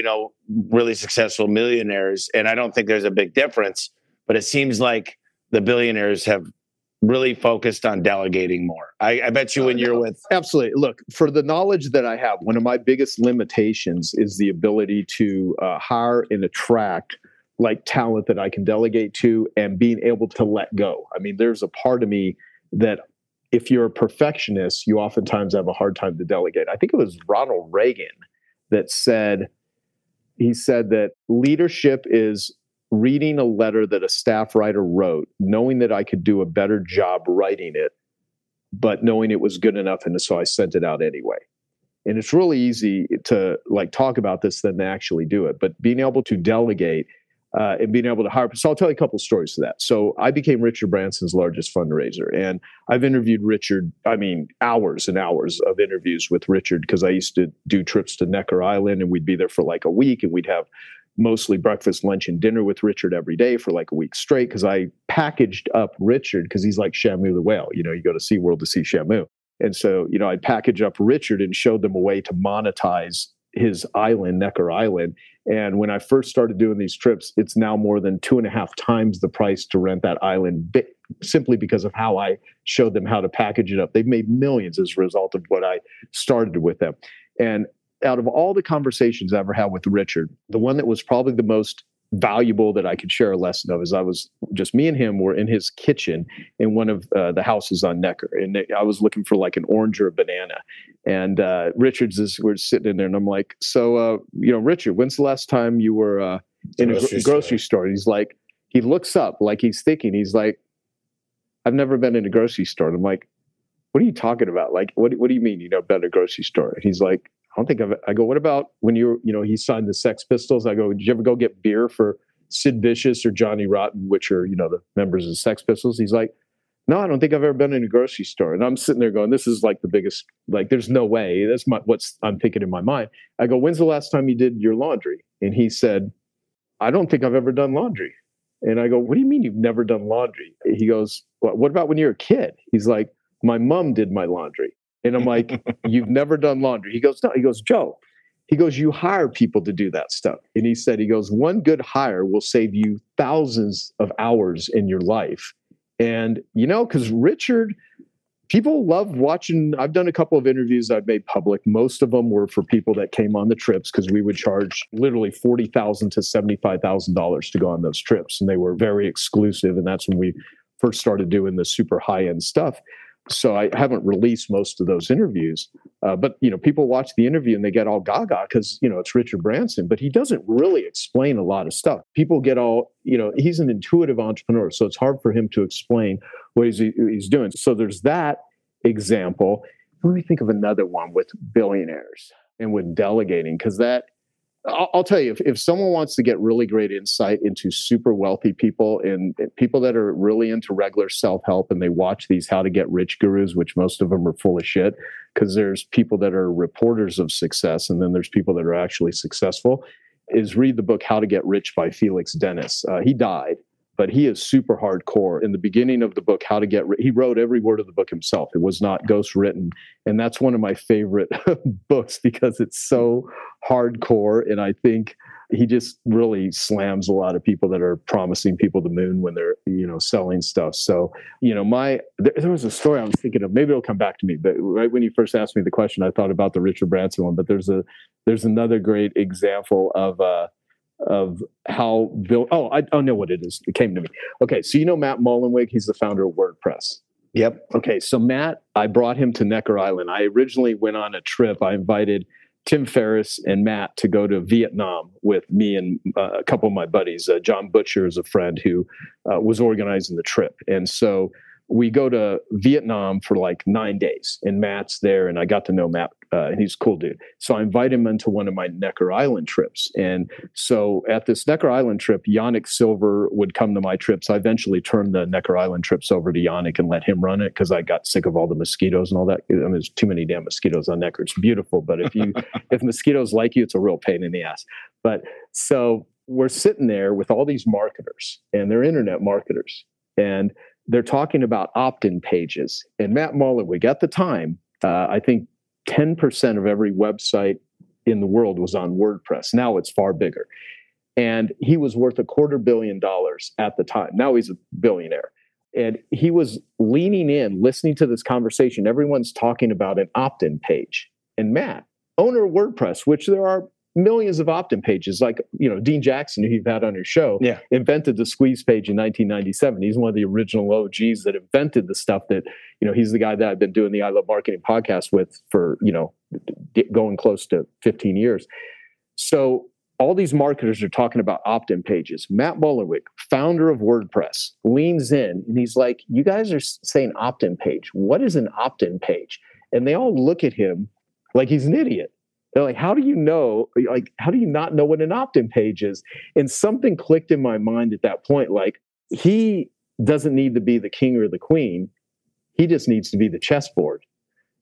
really successful millionaires, and I don't think there's a big difference, but it seems like the billionaires have really focused on delegating more. I bet you when you're with... Absolutely. Look, for the knowledge that I have, one of my biggest limitations is the ability to hire and attract talent that I can delegate to, and being able to let go. I mean, there's a part of me that if you're a perfectionist, you oftentimes have a hard time to delegate. I think it was Ronald Reagan that said, that leadership is reading a letter that a staff writer wrote, knowing that I could do a better job writing it, but knowing it was good enough. And so I sent it out anyway. And it's really easy to talk about this than to actually do it. But being able to delegate and being able to hire. So I'll tell you a couple stories to that. So I became Richard Branson's largest fundraiser. And I've interviewed Richard, hours and hours of interviews with Richard, because I used to do trips to Necker Island, and we'd be there for a week, and we'd have mostly breakfast, lunch, and dinner with Richard every day for a week straight, because I packaged up Richard, because he's like Shamu the whale. You go to SeaWorld to see Shamu. And so, I package up Richard and showed them a way to monetize his island, Necker Island. And when I first started doing these trips, it's now more than 2.5 times the price to rent that island, simply because of how I showed them how to package it up. They've made millions as a result of what I started with them. And out of all the conversations I ever had with Richard, the one that was probably the most valuable that I could share a lesson of is me and him were in his kitchen in one of the houses on Necker. And I was looking for an orange or a banana. And we're sitting in there, and I'm like, so, Richard, when's the last time you were in a grocery store. He's like, he looks up like he's thinking. He's like, I've never been in a grocery store. And I'm like, what are you talking about? Like, what do you mean? You know, been in a grocery store? And he's like, I don't think I've, I go, what about when you were, you know, he signed the Sex Pistols. I go, did you ever go get beer for Sid Vicious or Johnny Rotten, which are, you know, the members of the Sex Pistols? He's like, no, I don't think I've ever been in a grocery store. And I'm sitting there going, this is like the biggest, like, there's no way. That's my, what's I'm thinking in my mind. I go, when's the last time you did your laundry? And he said, I don't think I've ever done laundry. And I go, what do you mean you've never done laundry? He goes, well, what about when you were a kid? He's like, my mom did my laundry. And I'm like, you've never done laundry. He goes, no. He goes, Joe, he goes, you hire people to do that stuff. And he said, he goes, one good hire will save you thousands of hours in your life. And, you know, because Richard, people love watching. I've done a couple of interviews I've made public. Most of them were for people that came on the trips because we would charge literally $40,000 to $75,000 to go on those trips. And they were very exclusive. And that's when we first started doing the super high-end stuff. So I haven't released most of those interviews. But, you know, people watch the interview and they get all gaga because, you know, it's Richard Branson, but he doesn't really explain a lot of stuff. People get all, you know, he's an intuitive entrepreneur, so it's hard for him to explain what he's doing. So there's that example. Let me think of another one with billionaires and with delegating, because that, I'll tell you, if someone wants to get really great insight into super wealthy people and people that are really into regular self-help and they watch these how to get rich gurus, which most of them are full of shit, because there's people that are reporters of success and then there's people that are actually successful, is read the book How to Get Rich by Felix Dennis. He died, but he is super hardcore. In the beginning of the book, How to Get Rich, he wrote every word of the book himself. It was not ghostwritten. And that's one of my favorite books because it's so hardcore. And I think he just really slams a lot of people that are promising people the moon when they're, you know, selling stuff. So, you know, there was a story I was thinking of, maybe it'll come back to me, but right when you first asked me the question, I thought about the Richard Branson one, but there's another great example of how Bill, I know what it is. It came to me. Okay. So, you know, Matt Mullenweg, he's the founder of WordPress. Yep. Okay. So Matt, I brought him to Necker Island. I originally went on a trip. I invited Tim Ferriss and Matt to go to Vietnam with me and a couple of my buddies. John Butcher is a friend who was organizing the trip. And so we go to Vietnam for like 9 days and Matt's there. And I got to know Matt and he's a cool dude. So I invite him into one of my Necker Island trips. And so at this Necker Island trip, Yannick Silver would come to my trips. I eventually turned the Necker Island trips over to Yannick and let him run it because I got sick of all the mosquitoes and all that. I mean, there's too many damn mosquitoes on Necker. It's beautiful. But if mosquitoes like you, it's a real pain in the ass. But so we're sitting there with all these marketers and they're internet marketers. And they're talking about opt-in pages. And Matt Mullenweg, at the time, I think 10% of every website in the world was on WordPress. Now it's far bigger. And he was worth $250 million at the time. Now he's a billionaire. And he was leaning in, listening to this conversation. Everyone's talking about an opt-in page. And Matt, owner of WordPress, which there are millions of opt-in pages, like, you know, Dean Jackson, who you've had on your show, invented the squeeze page in 1997. He's one of the original OGs that invented the stuff that, you know, he's the guy that I've been doing the I Love Marketing podcast with for, you know, going close to 15 years. So all these marketers are talking about opt-in pages. Matt Mullenweg, founder of WordPress, leans in and he's like, you guys are saying opt-in page. What is an opt-in page? And they all look at him like he's an idiot. They're like, how do you know, like, how do you not know what an opt-in page is? And something clicked in my mind at that point. Like, he doesn't need to be the king or the queen. He just needs to be the chessboard.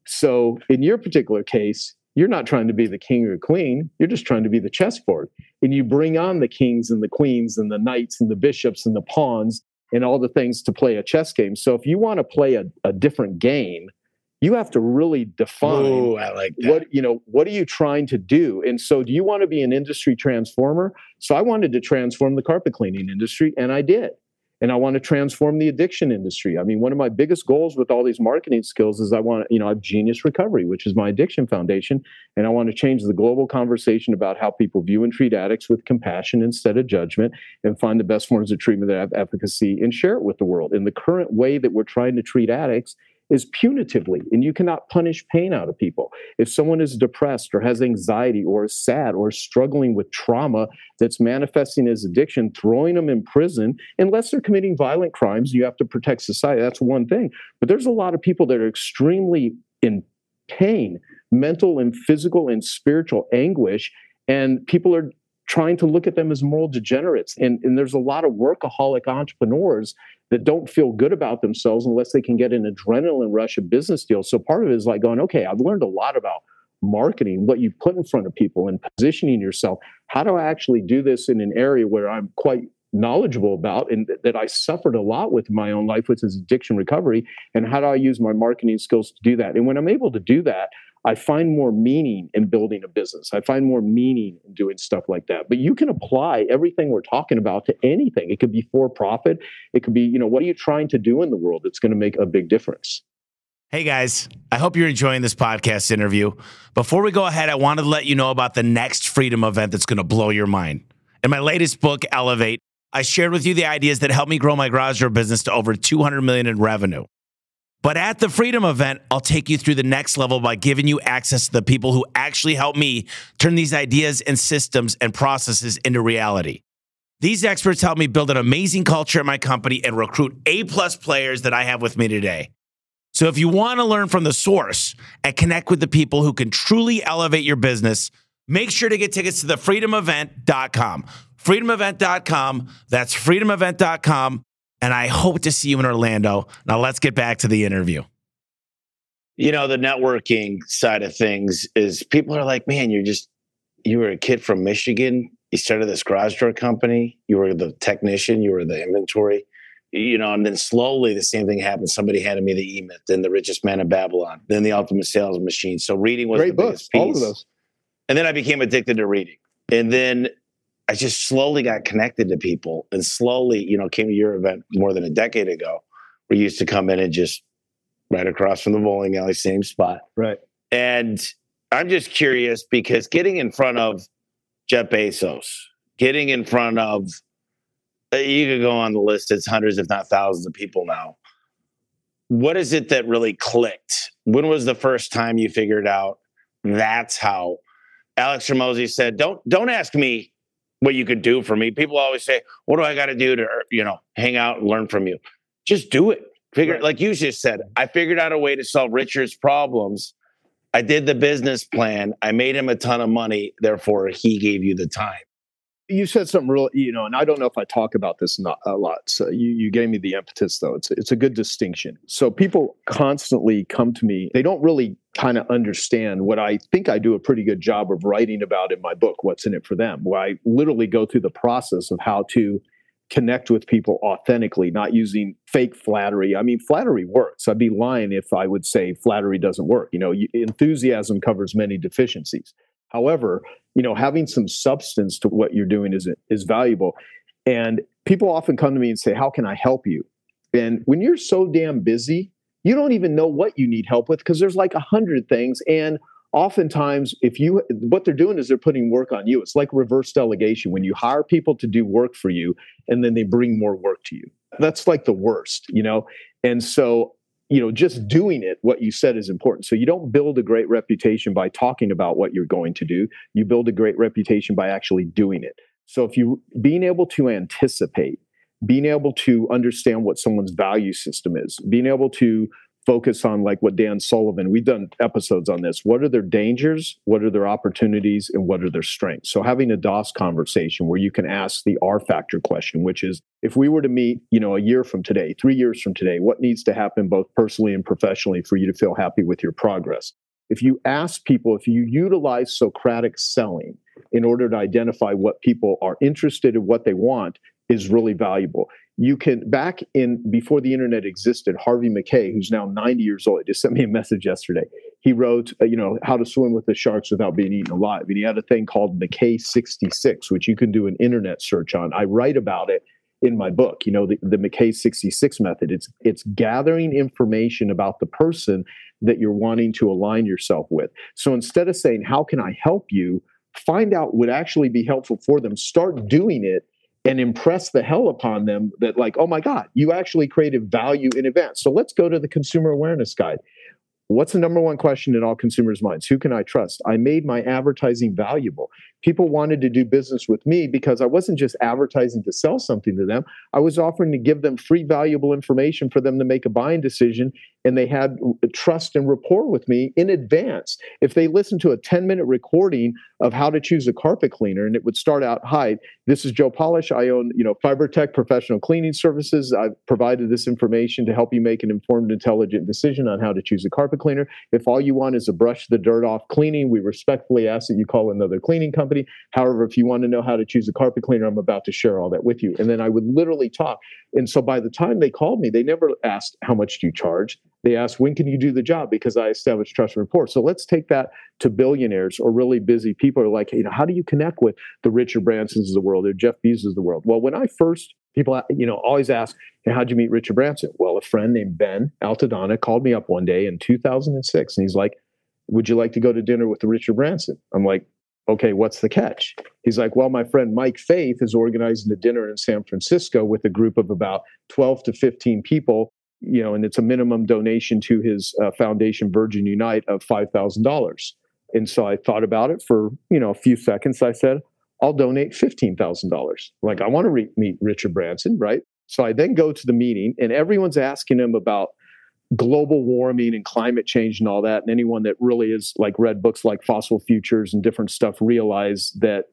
So in your particular case, you're not trying to be the king or queen. You're just trying to be the chessboard. And you bring on the kings and the queens and the knights and the bishops and the pawns and all the things to play a chess game. So if you want to play a different game, you have to really define what are you trying to do? And so do you want to be an industry transformer? So I wanted to transform the carpet cleaning industry, and I did. And I want to transform the addiction industry. I mean, one of my biggest goals with all these marketing skills is I have Genius Recovery, which is my addiction foundation. And I want to change the global conversation about how people view and treat addicts with compassion instead of judgment and find the best forms of treatment that have efficacy and share it with the world. In the current way that we're trying to treat addicts is punitively, and you cannot punish pain out of people. If someone is depressed or has anxiety or is sad or struggling with trauma that's manifesting as addiction, throwing them in prison, unless they're committing violent crimes, you have to protect society. That's one thing. But there's a lot of people that are extremely in pain, mental and physical and spiritual anguish, and people are trying to look at them as moral degenerates. And there's a lot of workaholic entrepreneurs that don't feel good about themselves unless they can get an adrenaline rush of business deals. So part of it is like going, okay, I've learned a lot about marketing, what you put in front of people and positioning yourself. How do I actually do this in an area where I'm quite knowledgeable about and that I suffered a lot with in my own life, which is addiction recovery, and how do I use my marketing skills to do that? And when I'm able to do that, I find more meaning in building a business. I find more meaning in doing stuff like that. But you can apply everything we're talking about to anything. It could be for profit. It could be, you know, what are you trying to do in the world that's going to make a big difference? Hey guys, I hope you're enjoying this podcast interview. Before we go ahead, I wanted to let you know about the next Freedom event that's going to blow your mind. In my latest book, Elevate, I shared with you the ideas that helped me grow my garage door business to over $200 million in revenue. But at the Freedom event, I'll take you through the next level by giving you access to the people who actually helped me turn these ideas and systems and processes into reality. These experts helped me build an amazing culture at my company and recruit A-plus players that I have with me today. So if you want to learn from the source and connect with the people who can truly elevate your business, make sure to get tickets to the FreedomEvent.com. FreedomEvent.com. That's FreedomEvent.com. And I hope to see you in Orlando. Now let's get back to the interview. You know, the networking side of things is people are like, man, you were a kid from Michigan. You started this garage door company. You were the technician. You were the inventory, you know, and then slowly the same thing happened. Somebody handed me the E-Myth, then The Richest Man in Babylon, then The Ultimate Sales Machine. So reading was great, the biggest piece. All of those. And then I became addicted to reading. And then I just slowly got connected to people and slowly, you know, came to your event more than a decade ago. We used to come in and just right across from the bowling alley, same spot. Right. And I'm just curious because getting in front of Jeff Bezos, getting in front of, you could go on the list, it's hundreds, if not thousands of people now. What is it that really clicked? When was the first time you figured out that's how? Alex Ramosi said, don't ask me what you could do for me. People always say, what do I got to do to, you know, hang out and learn from you? Just do it. Figure right. Like you just said, I figured out a way to solve Richard's problems. I did the business plan. I made him a ton of money. Therefore, he gave you the time. You said something real, you know, and I don't know if I talk about this not a lot. So you gave me the impetus though. It's a good distinction. So people constantly come to me. They don't really kind of understand what I think I do a pretty good job of writing about in my book, What's in It for Them, where I literally go through the process of how to connect with people authentically, not using fake flattery. I mean, flattery works. I'd be lying if I would say flattery doesn't work. You know, enthusiasm covers many deficiencies. However, you know, having some substance to what you're doing is valuable. And people often come to me and say, how can I help you? And when you're so damn busy, you don't even know what you need help with because there's like 100 things. And oftentimes, what they're doing is they're putting work on you. It's like reverse delegation when you hire people to do work for you and then they bring more work to you. That's like the worst, you know? And so, you know, just doing it, what you said is important. So you don't build a great reputation by talking about what you're going to do. You build a great reputation by actually doing it. So if you being able to anticipate, being able to understand what someone's value system is, being able to focus on like what Dan Sullivan, we've done episodes on this. What are their dangers? What are their opportunities? And what are their strengths? So having a DOS conversation where you can ask the R factor question, which is if we were to meet, you know, a year from today, 3 years from today, what needs to happen both personally and professionally for you to feel happy with your progress? If you ask people, if you utilize Socratic selling in order to identify what people are interested in, what they want, is really valuable. You can, back in, before the internet existed, Harvey McKay, who's now 90 years old, just sent me a message yesterday. He wrote, you know, how to swim with the sharks without being eaten alive. And he had a thing called McKay 66, which you can do an internet search on. I write about it in my book, you know, the McKay 66 method. It's gathering information about the person that you're wanting to align yourself with. So instead of saying, how can I help you? Find out what would actually be helpful for them. Start doing it. and impress the hell upon them that, like, oh my God, you actually created value in advance. So let's go to the consumer awareness guide. What's the number one question in all consumers' minds? Who can I trust? I made my advertising valuable. People wanted to do business with me because I wasn't just advertising to sell something to them. I was offering to give them free, valuable information for them to make a buying decision, and they had trust and rapport with me in advance. If they listened to a 10-minute recording of how to choose a carpet cleaner, and it would start out, hi, this is Joe Polish. I own, Fibertech Professional Cleaning Services. I've provided this information to help you make an informed, intelligent decision on how to choose a carpet cleaner. If all you want is to brush the dirt off cleaning, we respectfully ask that you call another cleaning company. However, if you want to know how to choose a carpet cleaner, I'm about to share all that with you. And then I would literally talk. And so by the time they called me, they never asked, how much do you charge? They asked, when can you do the job? Because I established trust and rapport. So let's take that to billionaires or really busy people who are like, how do you connect with the Richard Bransons of the world or Jeff Bezos of the world? Well, when I first, people, always ask, hey, how'd you meet Richard Branson? Well, a friend named Ben Altadonna called me up one day in 2006. And he's like, would you like to go to dinner with Richard Branson? I'm like, okay, what's the catch? He's like, well, my friend Mike Faith is organizing a dinner in San Francisco with a group of about 12 to 15 people, and it's a minimum donation to his foundation, Virgin Unite, of $5,000. And so I thought about it for, a few seconds. I said, I'll donate $15,000. Like, I want to meet Richard Branson, right? So I then go to the meeting, and everyone's asking him about global warming and climate change and all that. And anyone that really is like read books like Fossil Futures and different stuff realize that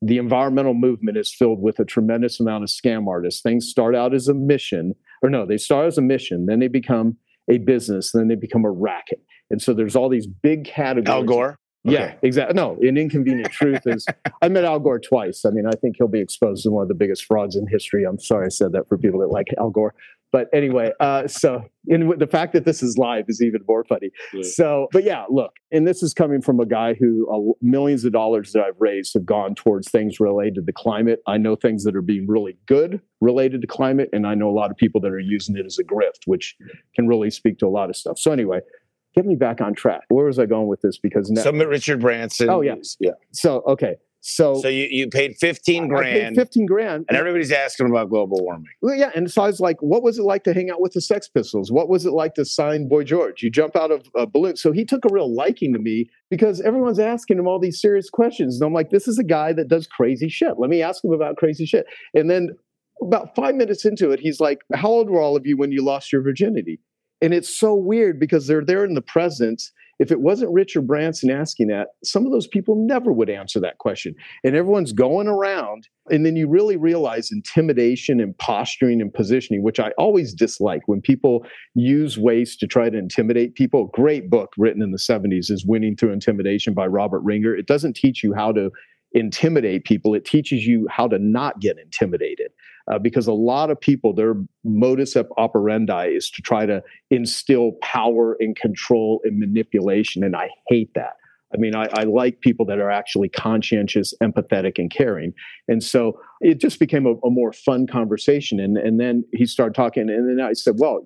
the environmental movement is filled with a tremendous amount of scam artists. Things start out as a mission, then they become a business, then they become a racket. And so there's all these big categories. Al Gore? Okay. Yeah, exactly. No, an inconvenient truth is I met Al Gore twice. I mean, I think he'll be exposed as one of the biggest frauds in history. I'm sorry I said that for people that like Al Gore. But anyway, the fact that this is live is even more funny. Yeah. So, but yeah, look, and this is coming from a guy who millions of dollars that I've raised have gone towards things related to the climate. I know things that are being really good related to climate, and I know a lot of people that are using it as a grift, which can really speak to a lot of stuff. So anyway, get me back on track. Where was I going with this? Because now Summit Richard Branson. Oh, yes. Yeah. So, okay. So you paid $15,000. I paid $15,000, and everybody's asking about global warming. Well, yeah, and so I was like, "What was it like to hang out with the Sex Pistols? What was it like to sign Boy George? You jump out of a balloon." So he took a real liking to me because everyone's asking him all these serious questions, and I'm like, "This is a guy that does crazy shit. Let me ask him about crazy shit." And then about 5 minutes into it, he's like, "How old were all of you when you lost your virginity?" And it's so weird because they're there in the presence. If it wasn't Richard Branson asking that, some of those people never would answer that question. And everyone's going around. And then you really realize intimidation and posturing and positioning, which I always dislike when people use ways to try to intimidate people. A great book written in the 70s is Winning Through Intimidation by Robert Ringer. It doesn't teach you how to intimidate people. It teaches you how to not get intimidated. Because a lot of people, their modus operandi is to try to instill power and control and manipulation. And I hate that. I mean, I like people that are actually conscientious, empathetic, and caring. And so it just became a more fun conversation. And then he started talking. And then I said, well,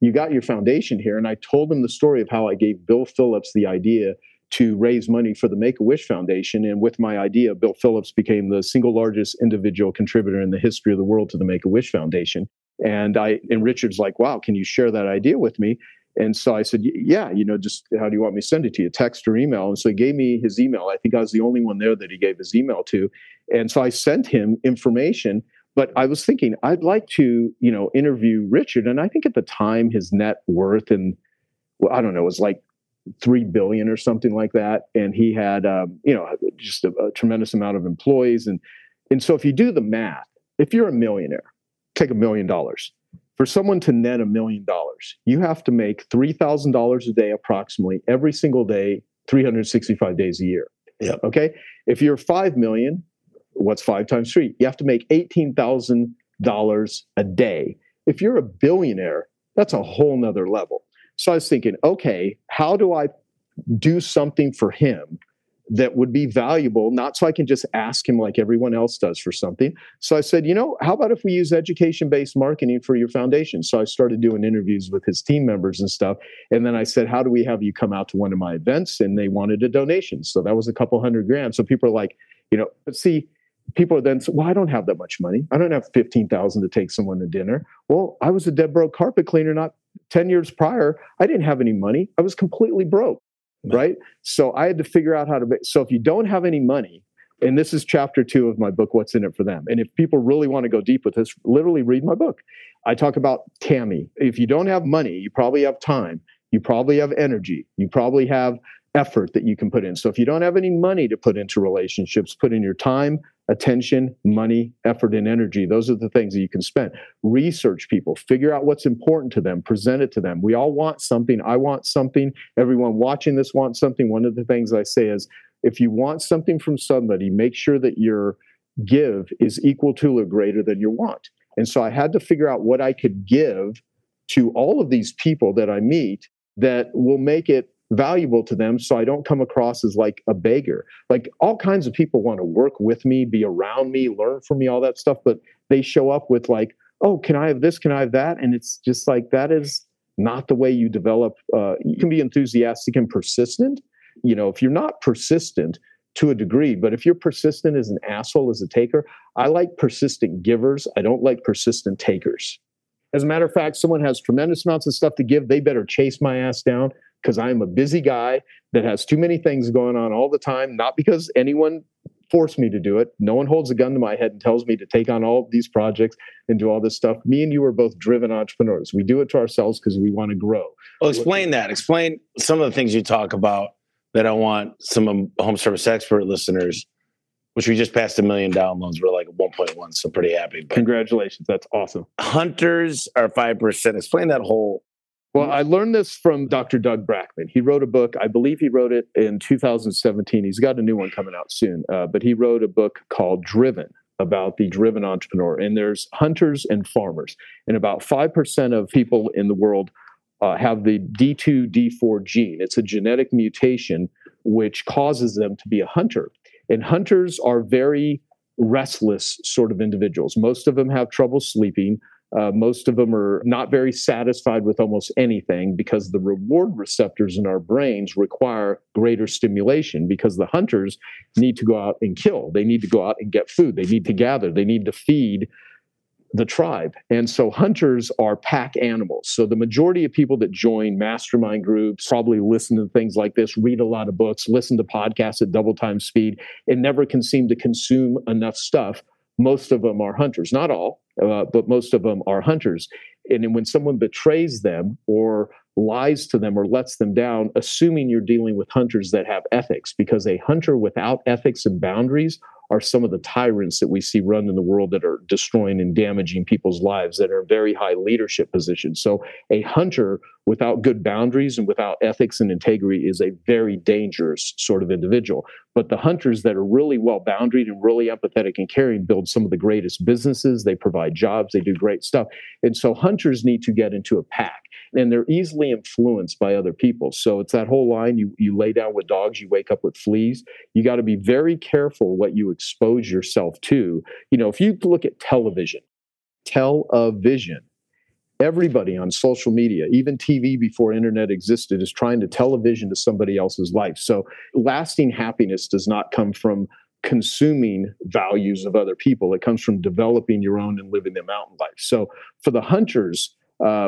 you got your foundation here. And I told him the story of how I gave Bill Phillips the idea to raise money for the Make-A-Wish Foundation. And with my idea, Bill Phillips became the single largest individual contributor in the history of the world to the Make-A-Wish Foundation. And Richard's like, wow, can you share that idea with me? And so I said, yeah, just how do you want me to send it to you? Text or email? And so he gave me his email. I think I was the only one there that he gave his email to. And so I sent him information. But I was thinking, I'd like to, interview Richard. And I think at the time, his net worth was like $3 billion or something like that. And he had, just a tremendous amount of employees. And so if you do the math, if you're a millionaire, take $1 million. For someone to net $1 million, you have to make $3,000 a day, approximately every single day, 365 days a year. Yep. Okay. If you're 5 million, what's 5 times 3? You have to make $18,000 a day. If you're a billionaire, that's a whole nother level. So I was thinking, okay, how do I do something for him that would be valuable, not so I can just ask him like everyone else does for something. So I said, how about if we use education-based marketing for your foundation? So I started doing interviews with his team members and stuff. And then I said, how do we have you come out to one of my events? And they wanted a donation. So that was a couple $100,000. So people are like, but see, people are then, well, I don't have that much money. I don't have $15,000 to take someone to dinner. Well, I was a dead broke carpet cleaner not 10 years prior. I didn't have any money. I was completely broke, right? So I had to figure out how to, so if you don't have any money, and this is chapter 2 of my book, What's in It for Them. And if people really want to go deep with this, literally read my book. I talk about Tammy. If you don't have money, you probably have time. You probably have energy. You probably have effort that you can put in. So if you don't have any money to put into relationships, put in your time, attention, money, effort, and energy. Those are the things that you can spend. Research people, figure out what's important to them, present it to them. We all want something. I want something. Everyone watching this wants something. One of the things I say is, if you want something from somebody, make sure that your give is equal to or greater than your want. And so I had to figure out what I could give to all of these people that I meet that will make it valuable to them, so I don't come across as like a beggar. Like, all kinds of people want to work with me, be around me, learn from me, all that stuff, but they show up with like, oh, can I have this? Can I have that? And it's just like, that is not the way you develop. You can be enthusiastic and persistent. You know, if you're not persistent to a degree, but if you're persistent as an asshole, as a taker, I like persistent givers. I don't like persistent takers. As a matter of fact, someone has tremendous amounts of stuff to give. They better chase my ass down, because I'm a busy guy that has too many things going on all the time, not because anyone forced me to do it. No one holds a gun to my head and tells me to take on all of these projects and do all this stuff. Me and you are both driven entrepreneurs. We do it to ourselves because we want to grow. Well, explain that. Explain some of the things you talk about that I want some Home Service Expert listeners, which we just passed 1 million downloads. We're like at 1.1, so pretty happy. But congratulations. That's awesome. Hunters are 5%. Explain that whole. Well, I learned this from Dr. Doug Brackman. He wrote a book. I believe he wrote it in 2017. He's got a new one coming out soon. But he wrote a book called Driven, about the driven entrepreneur. And there's hunters and farmers. And about 5% of people in the world have the D2, D4 gene. It's a genetic mutation which causes them to be a hunter. And hunters are very restless sort of individuals. Most of them have trouble sleeping. Most of them are not very satisfied with almost anything, because the reward receptors in our brains require greater stimulation, because the hunters need to go out and kill. They need to go out and get food. They need to gather. They need to feed the tribe. And so hunters are pack animals. So the majority of people that join mastermind groups probably listen to things like this, read a lot of books, listen to podcasts at double time speed, and never can seem to consume enough stuff. Most of them are hunters, not all, but most of them are hunters. And then when someone betrays them or lies to them or lets them down, assuming you're dealing with hunters that have ethics, because a hunter without ethics and boundaries are some of the tyrants that we see run in the world that are destroying and damaging people's lives, that are in very high leadership positions. So a hunter without good boundaries and without ethics and integrity is a very dangerous sort of individual. But the hunters that are really well-boundaried and really empathetic and caring build some of the greatest businesses. They provide jobs. They do great stuff. And so hunters need to get into a pack. And they're easily influenced by other people. So it's that whole line, you lay down with dogs, you wake up with fleas. You got to be very careful what you expose yourself to. You know, if you look at television, everybody on social media, even TV before internet existed, is trying to television to somebody else's life. So lasting happiness does not come from consuming values of other people. It comes from developing your own and living them out in life. So for the hunters,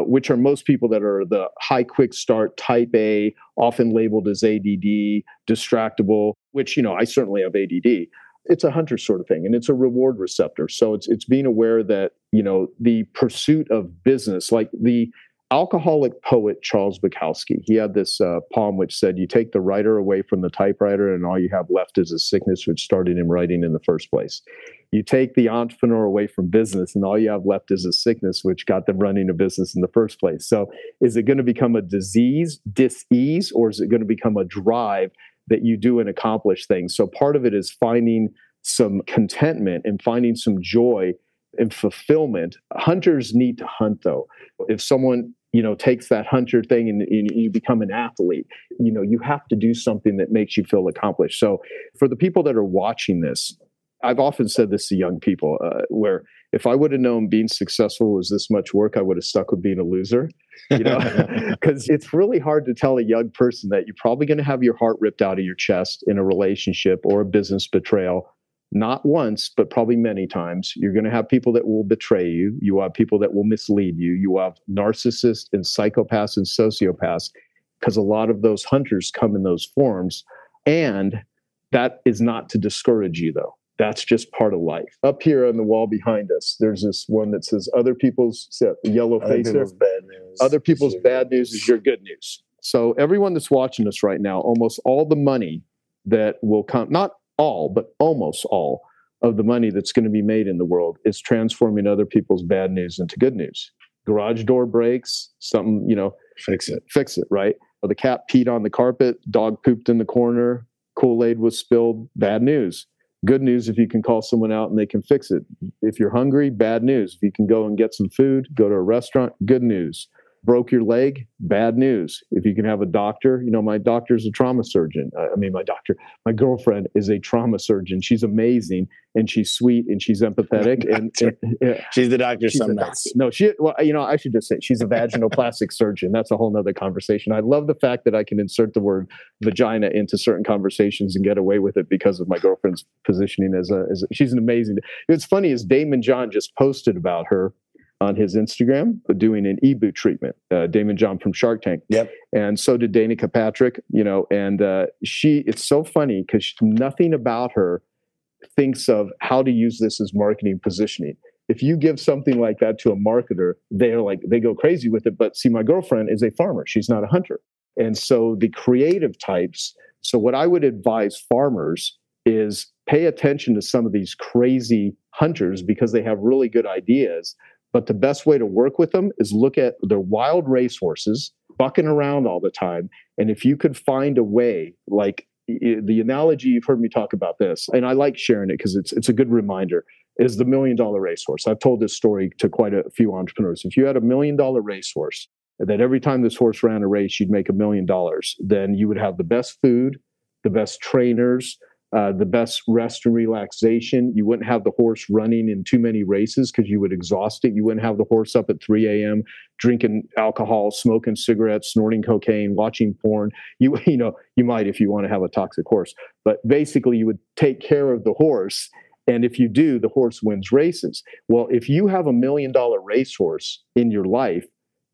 which are most people that are the high quick start, type A, often labeled as ADD, distractible, which, you know, I certainly have ADD. It's a hunter sort of thing, and it's a reward receptor. So it's being aware that, you know, the pursuit of business, like the alcoholic poet Charles Bukowski, he had this poem which said, you take the writer away from the typewriter and all you have left is a sickness which started him writing in the first place. You take the entrepreneur away from business and all you have left is a sickness which got them running a business in the first place. So is it going to become a disease, dis-ease, or is it going to become a drive that you do and accomplish things? So part of it is finding some contentment and finding some joy and fulfillment. Hunters need to hunt, though. If someone, you know, takes that hunter thing and you become an athlete, you know, you have to do something that makes you feel accomplished. So for the people that are watching this, I've often said this to young people, where if I would have known being successful was this much work, I would have stuck with being a loser, you know, because it's really hard to tell a young person that you're probably going to have your heart ripped out of your chest in a relationship or a business betrayal. not once, but probably many times. You're going to have people that will betray you. You have people that will mislead you. You have narcissists and psychopaths and sociopaths, because a lot of those hunters come in those forms. And that is not to discourage you, though. That's just part of life. Up here on the wall behind us, there's this one that says other people's yellow face there. Other people's bad news is your good news. So everyone that's watching us right now, almost all the money that will come, not all, but almost all of the money that's going to be made in the world is transforming other people's bad news into good news. Garage door breaks, something, fix it, right? Or the cat peed on the carpet, dog pooped in the corner, Kool-Aid was spilled, bad news. Good news if you can call someone out and they can fix it. If you're hungry, bad news. If you can go and get some food, go to a restaurant, good news. Broke your leg, bad news. If you can have a doctor, my doctor's a trauma surgeon. My girlfriend is a trauma surgeon. She's amazing, and she's sweet, and she's empathetic. and she's the doctor some nights. No, I should just say she's a vaginoplastic surgeon. That's a whole nother conversation. I love the fact that I can insert the word vagina into certain conversations and get away with it because of my girlfriend's positioning she's an amazing. It's funny, as Damon John just posted about her on his Instagram, doing an EBU treatment, Damon John from Shark Tank. Yep. And so did Danica Patrick, and it's so funny because nothing about her thinks of how to use this as marketing positioning. If you give something like that to a marketer, they go crazy with it. But see, my girlfriend is a farmer. She's not a hunter. And so the creative types. So what I would advise farmers is pay attention to some of these crazy hunters because they have really good ideas. But the best way to work with them is look at their wild racehorses bucking around all the time. And if you could find a way, like the analogy, you've heard me talk about this, and I like sharing it because it's a good reminder, is the $1 million racehorse. I've told this story to quite a few entrepreneurs. If you had a $1 million racehorse, that every time this horse ran a race, you'd make $1 million, then you would have the best food, the best trainers, the best rest and relaxation. You wouldn't have the horse running in too many races because you would exhaust it. You wouldn't have the horse up at 3 a.m. drinking alcohol, smoking cigarettes, snorting cocaine, watching porn. You might if you want to have a toxic horse. But basically, you would take care of the horse. And if you do, the horse wins races. Well, if you have $1 million racehorse in your life,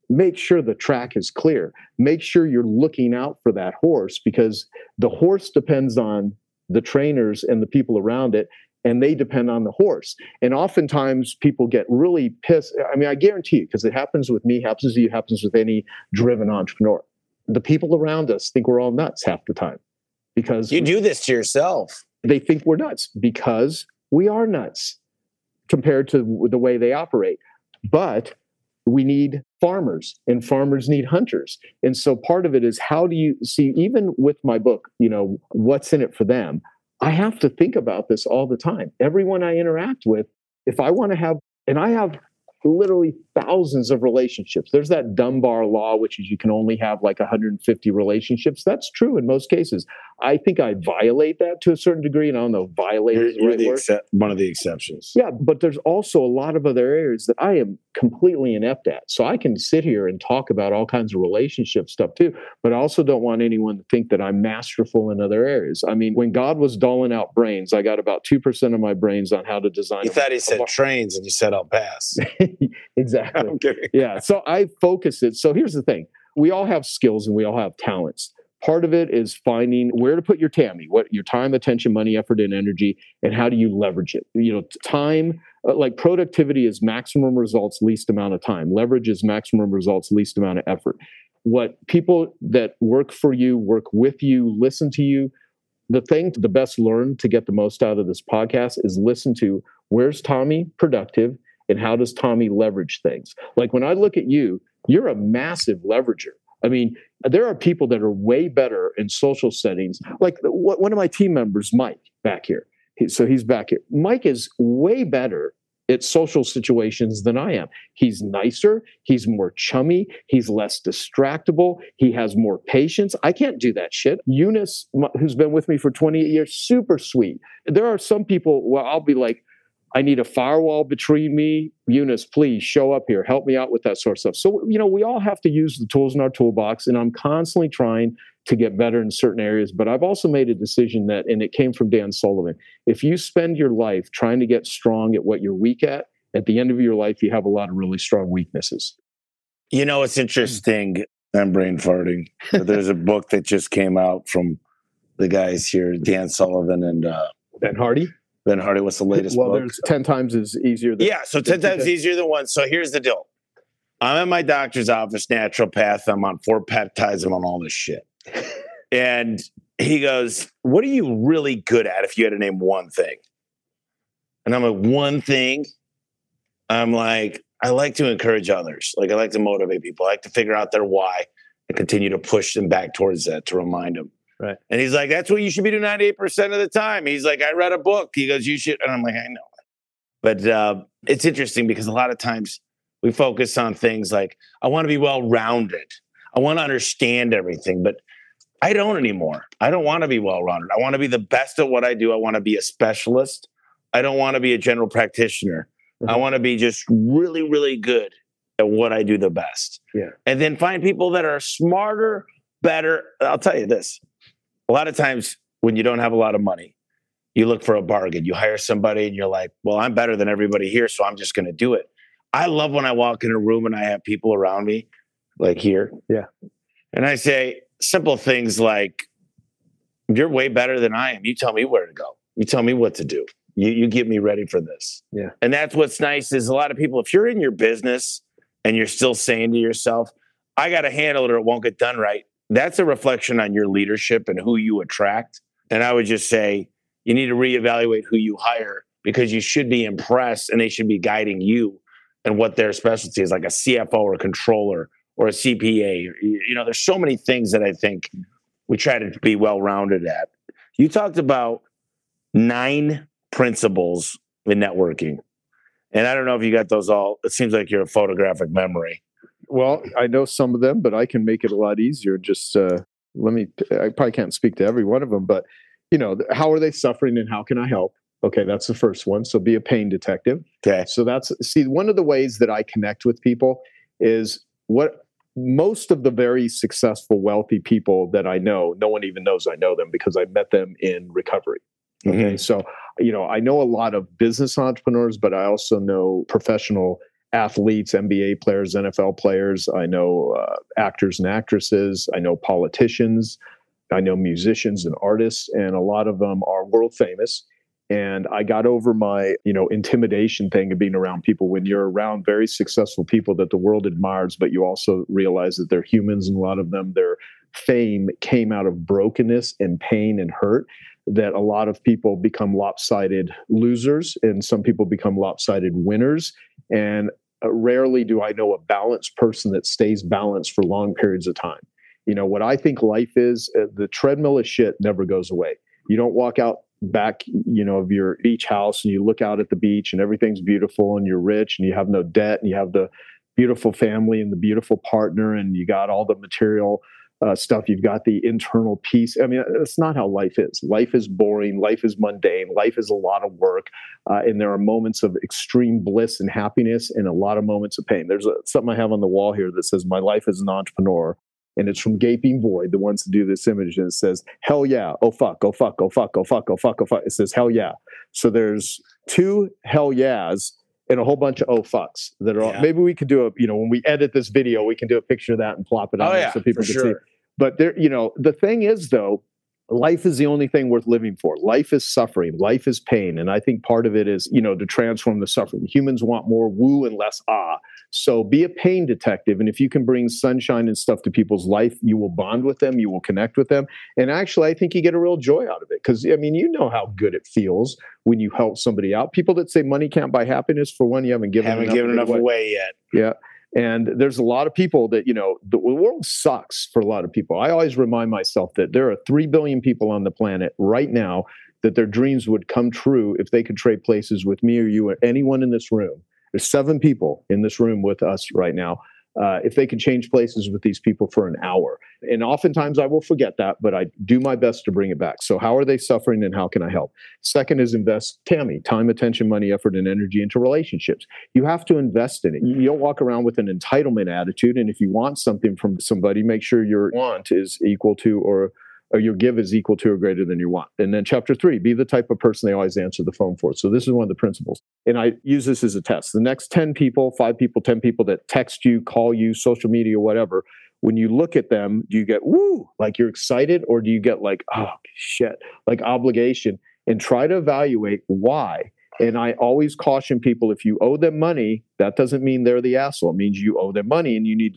make sure the track is clear. Make sure you're looking out for that horse because the horse depends on the trainers and the people around it, and they depend on the horse. And oftentimes people get really pissed. I mean, I guarantee you, because it happens with me, happens to you, happens with any driven entrepreneur. The people around us think we're all nuts half the time because you do this to yourself. They think we're nuts because we are nuts compared to the way they operate. But we need farmers, and farmers need hunters. And so part of it is, how do you see, even with my book, what's in it for them, I have to think about this all the time. Everyone I interact with, if I want to have, and I have literally thousands of relationships. There's that Dunbar law, which is you can only have like 150 relationships. That's true in most cases. I think I violate that to a certain degree, and I don't know if violate is the right word. One of the exceptions. Yeah, but there's also a lot of other areas that I am completely inept at. So I can sit here and talk about all kinds of relationship stuff too, but I also don't want anyone to think that I'm masterful in other areas. I mean, when God was doling out brains, I got about 2% of my brains on how to design. You thought he said trains, and you said I'll pass. Exactly. I'm kidding. Yeah. So I focus it. So here's the thing. We all have skills and we all have talents. Part of it is finding where to put your TAMI, what your time, attention, money, effort, and energy, and how do you leverage it? Time, like productivity is maximum results, least amount of time. Leverage is maximum results, least amount of effort. What people that work for you, work with you, listen to you, the thing the best learn to get the most out of this podcast is listen to where's Tommy productive. And how does Tommy leverage things? Like when I look at you, you're a massive leverager. I mean, there are people that are way better in social settings. Like one of my team members, Mike, back here. So he's back here. Mike is way better at social situations than I am. He's nicer. He's more chummy. He's less distractible. He has more patience. I can't do that shit. Eunice, who's been with me for 28 years, super sweet. There are some people where I'll be like, I need a firewall between me. Eunice, please show up here. Help me out with that sort of stuff. So, we all have to use the tools in our toolbox. And I'm constantly trying to get better in certain areas. But I've also made a decision that, and it came from Dan Sullivan, if you spend your life trying to get strong at what you're weak at the end of your life, you have a lot of really strong weaknesses. You know, it's interesting. I'm brain farting. But there's a book that just came out from the guys here, Dan Sullivan and Ben Hardy. Ben Hardy, what's the latest book? Well, there's 10 times is easier than... Yeah, so 10 times easier than one. So here's the deal. I'm at my doctor's office, naturopath. I'm on 4 peptides. I'm on all this shit. And he goes, what are you really good at if you had to name one thing? And I'm like, one thing? I'm like, I like to encourage others. Like, I like to motivate people. I like to figure out their why and continue to push them back towards that, to remind them. Right. And he's like, that's what you should be doing 98% of the time. He's like, I read a book. He goes, you should. And I'm like, I know. But it's interesting because a lot of times we focus on things like, I want to be well-rounded. I want to understand everything, but I don't anymore. I don't want to be well-rounded. I want to be the best at what I do. I want to be a specialist. I don't want to be a general practitioner. Mm-hmm. I want to be just really, really good at what I do the best. Yeah. And then find people that are smarter, better. I'll tell you this. A lot of times when you don't have a lot of money, you look for a bargain. You hire somebody and you're like, well, I'm better than everybody here, so I'm just going to do it. I love when I walk in a room and I have people around me, like here. Yeah. And I say simple things like, you're way better than I am. You tell me where to go. You tell me what to do. You get me ready for this. Yeah. And that's what's nice is a lot of people, if you're in your business and you're still saying to yourself, I got to handle it or it won't get done right. That's a reflection on your leadership and who you attract. And I would just say, you need to reevaluate who you hire because you should be impressed and they should be guiding you and what their specialty is, like a CFO or a controller or a CPA. You know, there's so many things that I think we try to be well-rounded at. You talked about 9 principles in networking. And I don't know if you got those all. It seems like you're a photographic memory. Well, I know some of them, but I can make it a lot easier. Just I probably can't speak to every one of them, but you know, how are they suffering and how can I help? Okay, that's the first one. So be a pain detective. Okay. So see, one of the ways that I connect with people is what most of the very successful, wealthy people that I know, no one even knows I know them because I met them in recovery. Okay. Mm-hmm. So, you know, I know a lot of business entrepreneurs, but I also know professional athletes, NBA players, NFL players. I know actors and actresses. I know politicians. I know musicians and artists, and a lot of them are world famous. And I got over my, you know, intimidation thing of being around people. When you're around very successful people that the world admires, but you also realize that they're humans, and a lot of them, their fame came out of brokenness and pain and hurt, that a lot of people become lopsided losers, and some people become lopsided winners. And rarely do I know a balanced person that stays balanced for long periods of time. You know, what I think life is, the treadmill of shit never goes away. You don't walk out back, you know, of your beach house and you look out at the beach and everything's beautiful and you're rich and you have no debt and you have the beautiful family and the beautiful partner and you got all the material stuff. You've got the internal peace. I mean, that's not how life is. Life is boring. Life is mundane. Life is a lot of work. And there are moments of extreme bliss and happiness and a lot of moments of pain. There's something I have on the wall here that says, my life as an entrepreneur. And it's from Gaping Void, the ones that do this image. And it says, hell yeah. Oh, fuck. Oh, fuck. Oh, fuck. Oh, fuck. Oh, fuck. Oh, fuck. It says, hell yeah. So there's 2 hell yeahs and a whole bunch of oh, fucks that are all, maybe we could do a, you know, when we edit this video, we can do a picture of that and plop it on there so people can see. But there, you know, the thing is, though, life is the only thing worth living for. Life is suffering. Life is pain. And I think part of it is, you know, to transform the suffering. Humans want more woo and less ah. So be a pain detective. And if you can bring sunshine and stuff to people's life, you will bond with them. You will connect with them. And actually, I think you get a real joy out of it. Because, I mean, you know how good it feels when you help somebody out. People that say money can't buy happiness, for one, you haven't given enough away yet. Yeah. And there's a lot of people that, you know, the world sucks for a lot of people. I always remind myself that there are 3 billion people on the planet right now that their dreams would come true if they could trade places with me or you or anyone in this room. There's 7 people in this room with us right now if they could change places with these people for an hour. And oftentimes I will forget that, but I do my best to bring it back. So how are they suffering and how can I help? Second is invest, Tammy, time, attention, money, effort, and energy into relationships. You have to invest in it. You don't walk around with an entitlement attitude. And if you want something from somebody, make sure your want is equal to or your give is equal to or greater than your want. And then chapter 3, be the type of person they always answer the phone for. So this is one of the principles. And I use this as a test. The next 10 people, 5 people, 10 people that text you, call you, social media, whatever, when you look at them, do you get, woo, like you're excited? Or do you get like, oh, shit, like obligation? And try to evaluate why. And I always caution people, if you owe them money, that doesn't mean they're the asshole. It means you owe them money and you need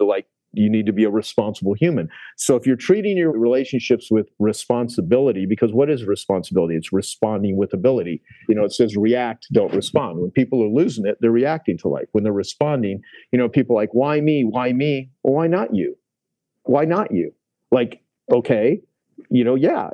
to be a responsible human. So if you're treating your relationships with responsibility, because what is responsibility? It's responding with ability. You know, it says react, don't respond. When people are losing it, they're reacting to life. When they're responding, you know, people are like, why me? Why me? Well, why not you? Why not you? Like, okay, you know, yeah,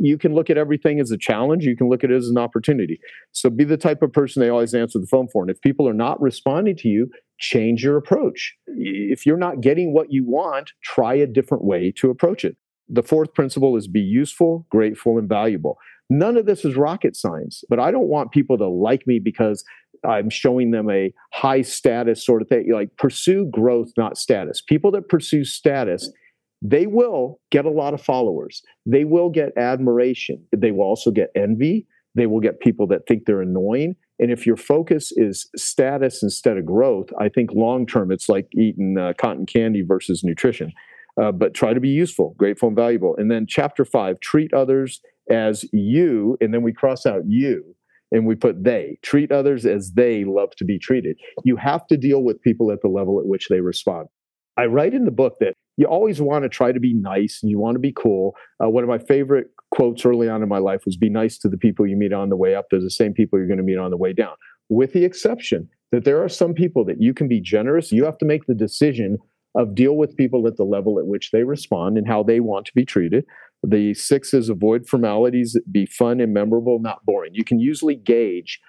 you can look at everything as a challenge. You can look at it as an opportunity. So be the type of person they always answer the phone for. And if people are not responding to you, change your approach. If you're not getting what you want, try a different way to approach it. The fourth principle is be useful, grateful, and valuable. None of this is rocket science, but I don't want people to like me because I'm showing them a high status sort of thing. Like, pursue growth, not status. People that pursue status, they will get a lot of followers. They will get admiration. They will also get envy. They will get people that think they're annoying. And if your focus is status instead of growth, I think long-term it's like eating cotton candy versus nutrition. But try to be useful, grateful, and valuable. And then chapter 5, treat others as you, and then we cross out you, and we put they. Treat others as they love to be treated. You have to deal with people at the level at which they respond. I write in the book that you always want to try to be nice and you want to be cool. One of my favorite quotes early on in my life was, be nice to the people you meet on the way up. They're the same people you're going to meet on the way down, with the exception that there are some people that you can be generous. You have to make the decision of deal with people at the level at which they respond and how they want to be treated. The 6 is avoid formalities, be fun and memorable, not boring. You can usually gauge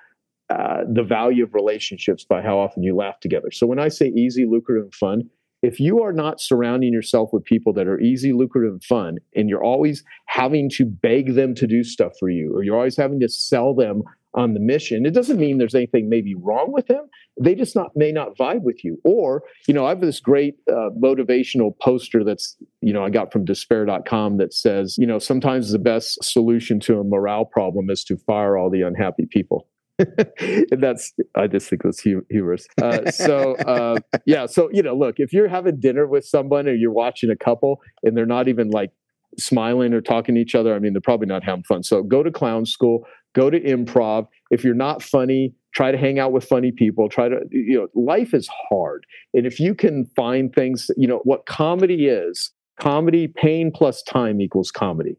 the value of relationships by how often you laugh together. So when I say easy, lucrative, and fun, if you are not surrounding yourself with people that are easy, lucrative, and fun, and you're always having to beg them to do stuff for you, or you're always having to sell them on the mission, it doesn't mean there's anything maybe wrong with them. They just may not vibe with you. Or, you know, I have this great motivational poster that's, you know, I got from despair.com that says, you know, sometimes the best solution to a morale problem is to fire all the unhappy people. And I just think that's humorous. Yeah. So, you know, look, if you're having dinner with someone or you're watching a couple and they're not even like smiling or talking to each other, I mean, they're probably not having fun. So go to clown school, go to improv. If you're not funny, try to hang out with funny people. Try to, you know, life is hard. And if you can find things, you know, what comedy is, comedy, pain plus time equals comedy.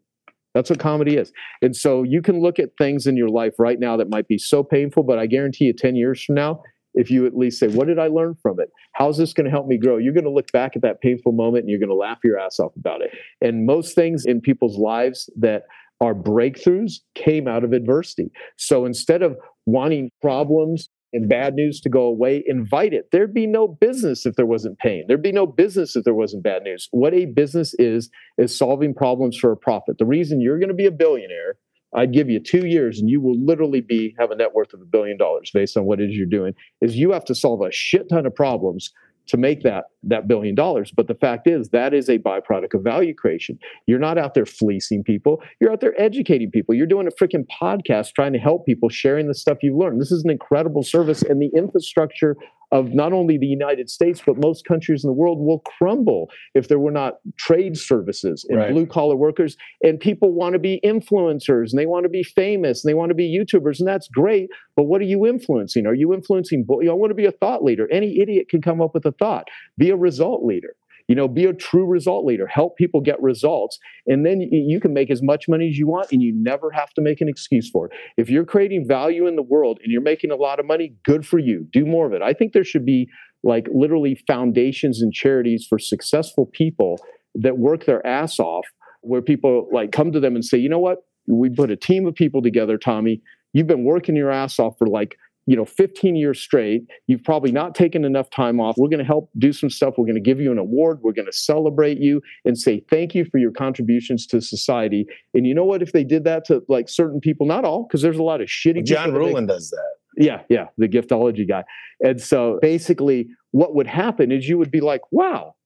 That's what comedy is. And so you can look at things in your life right now that might be so painful, but I guarantee you 10 years from now, if you at least say, what did I learn from it? How's this going to help me grow? You're going to look back at that painful moment and you're going to laugh your ass off about it. And most things in people's lives that are breakthroughs came out of adversity. So instead of wanting problems and bad news to go away, invite it. There'd be no business if there wasn't pain. There'd be no business if there wasn't bad news. What a business is solving problems for a profit. The reason you're going to be a billionaire, I'd give you 2 years and you will literally have a net worth of $1 billion based on what it is you're doing, is you have to solve a shit ton of problems to make that $1 billion. But the fact is, that is a byproduct of value creation. You're not out there fleecing people. You're out there educating people. You're doing a freaking podcast trying to help people, sharing the stuff you've learned. This is an incredible service, and the infrastructure of not only the United States, but most countries in the world will crumble if there were not trade services and blue-collar workers. And people want to be influencers, and they want to be famous, and they want to be YouTubers, and that's great, but what are you influencing? Are you influencing? You know, I want to be a thought leader. Any idiot can come up with a thought. Be a result leader. You know, be a true result leader. Help people get results, and then you can make as much money as you want, and you never have to make an excuse for it. If you're creating value in the world and you're making a lot of money, good for you. Do more of it. I think there should be like literally foundations and charities for successful people that work their ass off, where people like come to them and say, you know what? We put a team of people together, Tommy. You've been working your ass off for like you know, 15 years straight. You've probably not taken enough time off. We're going to help do some stuff. We're going to give you an award. We're going to celebrate you and say thank you for your contributions to society. And you know what? If they did that to like certain people, not all, because there's a lot of shitty people. John Rowland does that. Yeah, the giftology guy. And so basically what would happen is you would be like, wow,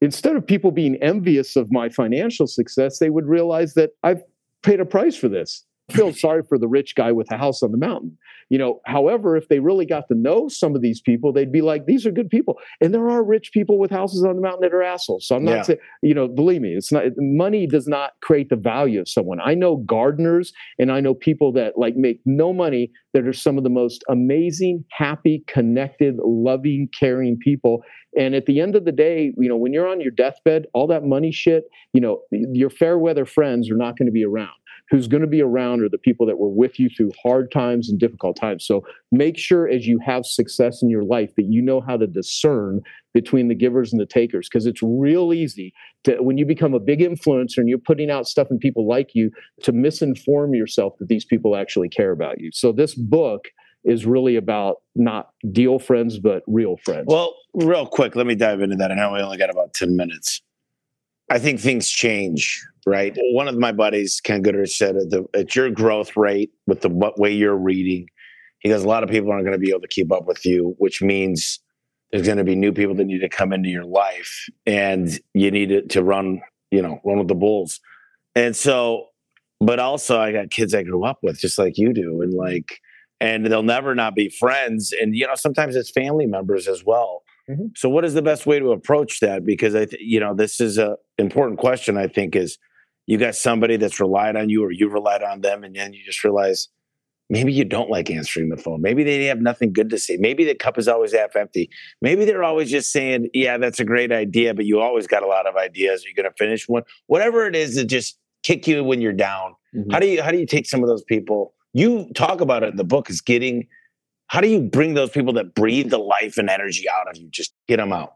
instead of people being envious of my financial success, they would realize that I've paid a price for this. I feel sorry for the rich guy with a house on the mountain. You know, however, if they really got to know some of these people, they'd be like, these are good people. And there are rich people with houses on the mountain that are assholes. So I'm not saying, you know, believe me, it's not, money does not create the value of someone. I know gardeners and I know people that like make no money that are some of the most amazing, happy, connected, loving, caring people. And at the end of the day, you know, when you're on your deathbed, all that money shit, you know, your fair weather friends are not going to be around. Who's going to be around are the people that were with you through hard times and difficult times. So make sure as you have success in your life that you know how to discern between the givers and the takers, because it's real easy to, when you become a big influencer and you're putting out stuff and people like you, to misinform yourself that these people actually care about you. So this book is really about not deal friends, but real friends. Well, real quick, let me dive into that. I know we only got about 10 minutes. I think things change, right? One of my buddies, Ken Goodrich, said at your growth rate with the way you're reading, he goes, a lot of people aren't going to be able to keep up with you, which means there's going to be new people that need to come into your life and you need to run with the bulls. And so, but also I got kids I grew up with just like you do. And like, and they'll never not be friends. And, you know, sometimes it's family members as well. Mm-hmm. So what is the best way to approach that? Because, this is an important question, I think, is you got somebody that's relied on you or you relied on them. And then you just realize maybe you don't like answering the phone. Maybe they have nothing good to say. Maybe the cup is always half empty. Maybe they're always just saying, yeah, that's a great idea, but you always got a lot of ideas. Are you going to finish one? Whatever it is that just kick you when you're down. Mm-hmm. How do you take some of those people? You talk about it in the book is getting... How do you bring those people that breathe the life and energy out of you? Just get them out.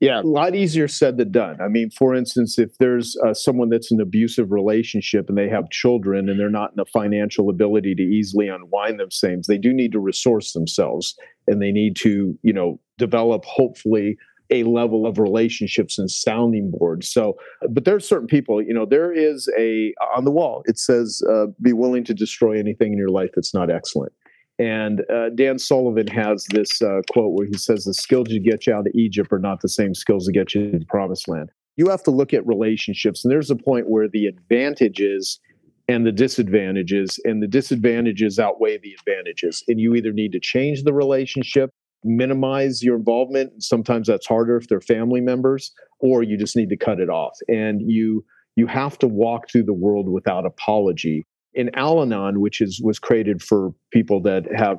Yeah, a lot easier said than done. I mean, for instance, if there's someone that's in an abusive relationship and they have children and they're not in the financial ability to easily unwind themselves, they do need to resource themselves and they need to, you know, develop hopefully a level of relationships and sounding boards. So, but there are certain people, you know, there is on the wall, it says, be willing to destroy anything in your life that's not excellent. And Dan Sullivan has this quote where he says, the skills you get you out of Egypt are not the same skills that get you to the promised land. You have to look at relationships. And there's a point where the advantages and the disadvantages, outweigh the advantages. And you either need to change the relationship, minimize your involvement. And sometimes that's harder if they're family members, or you just need to cut it off. And you have to walk through the world without apology. In Al-Anon, which was created for people that have,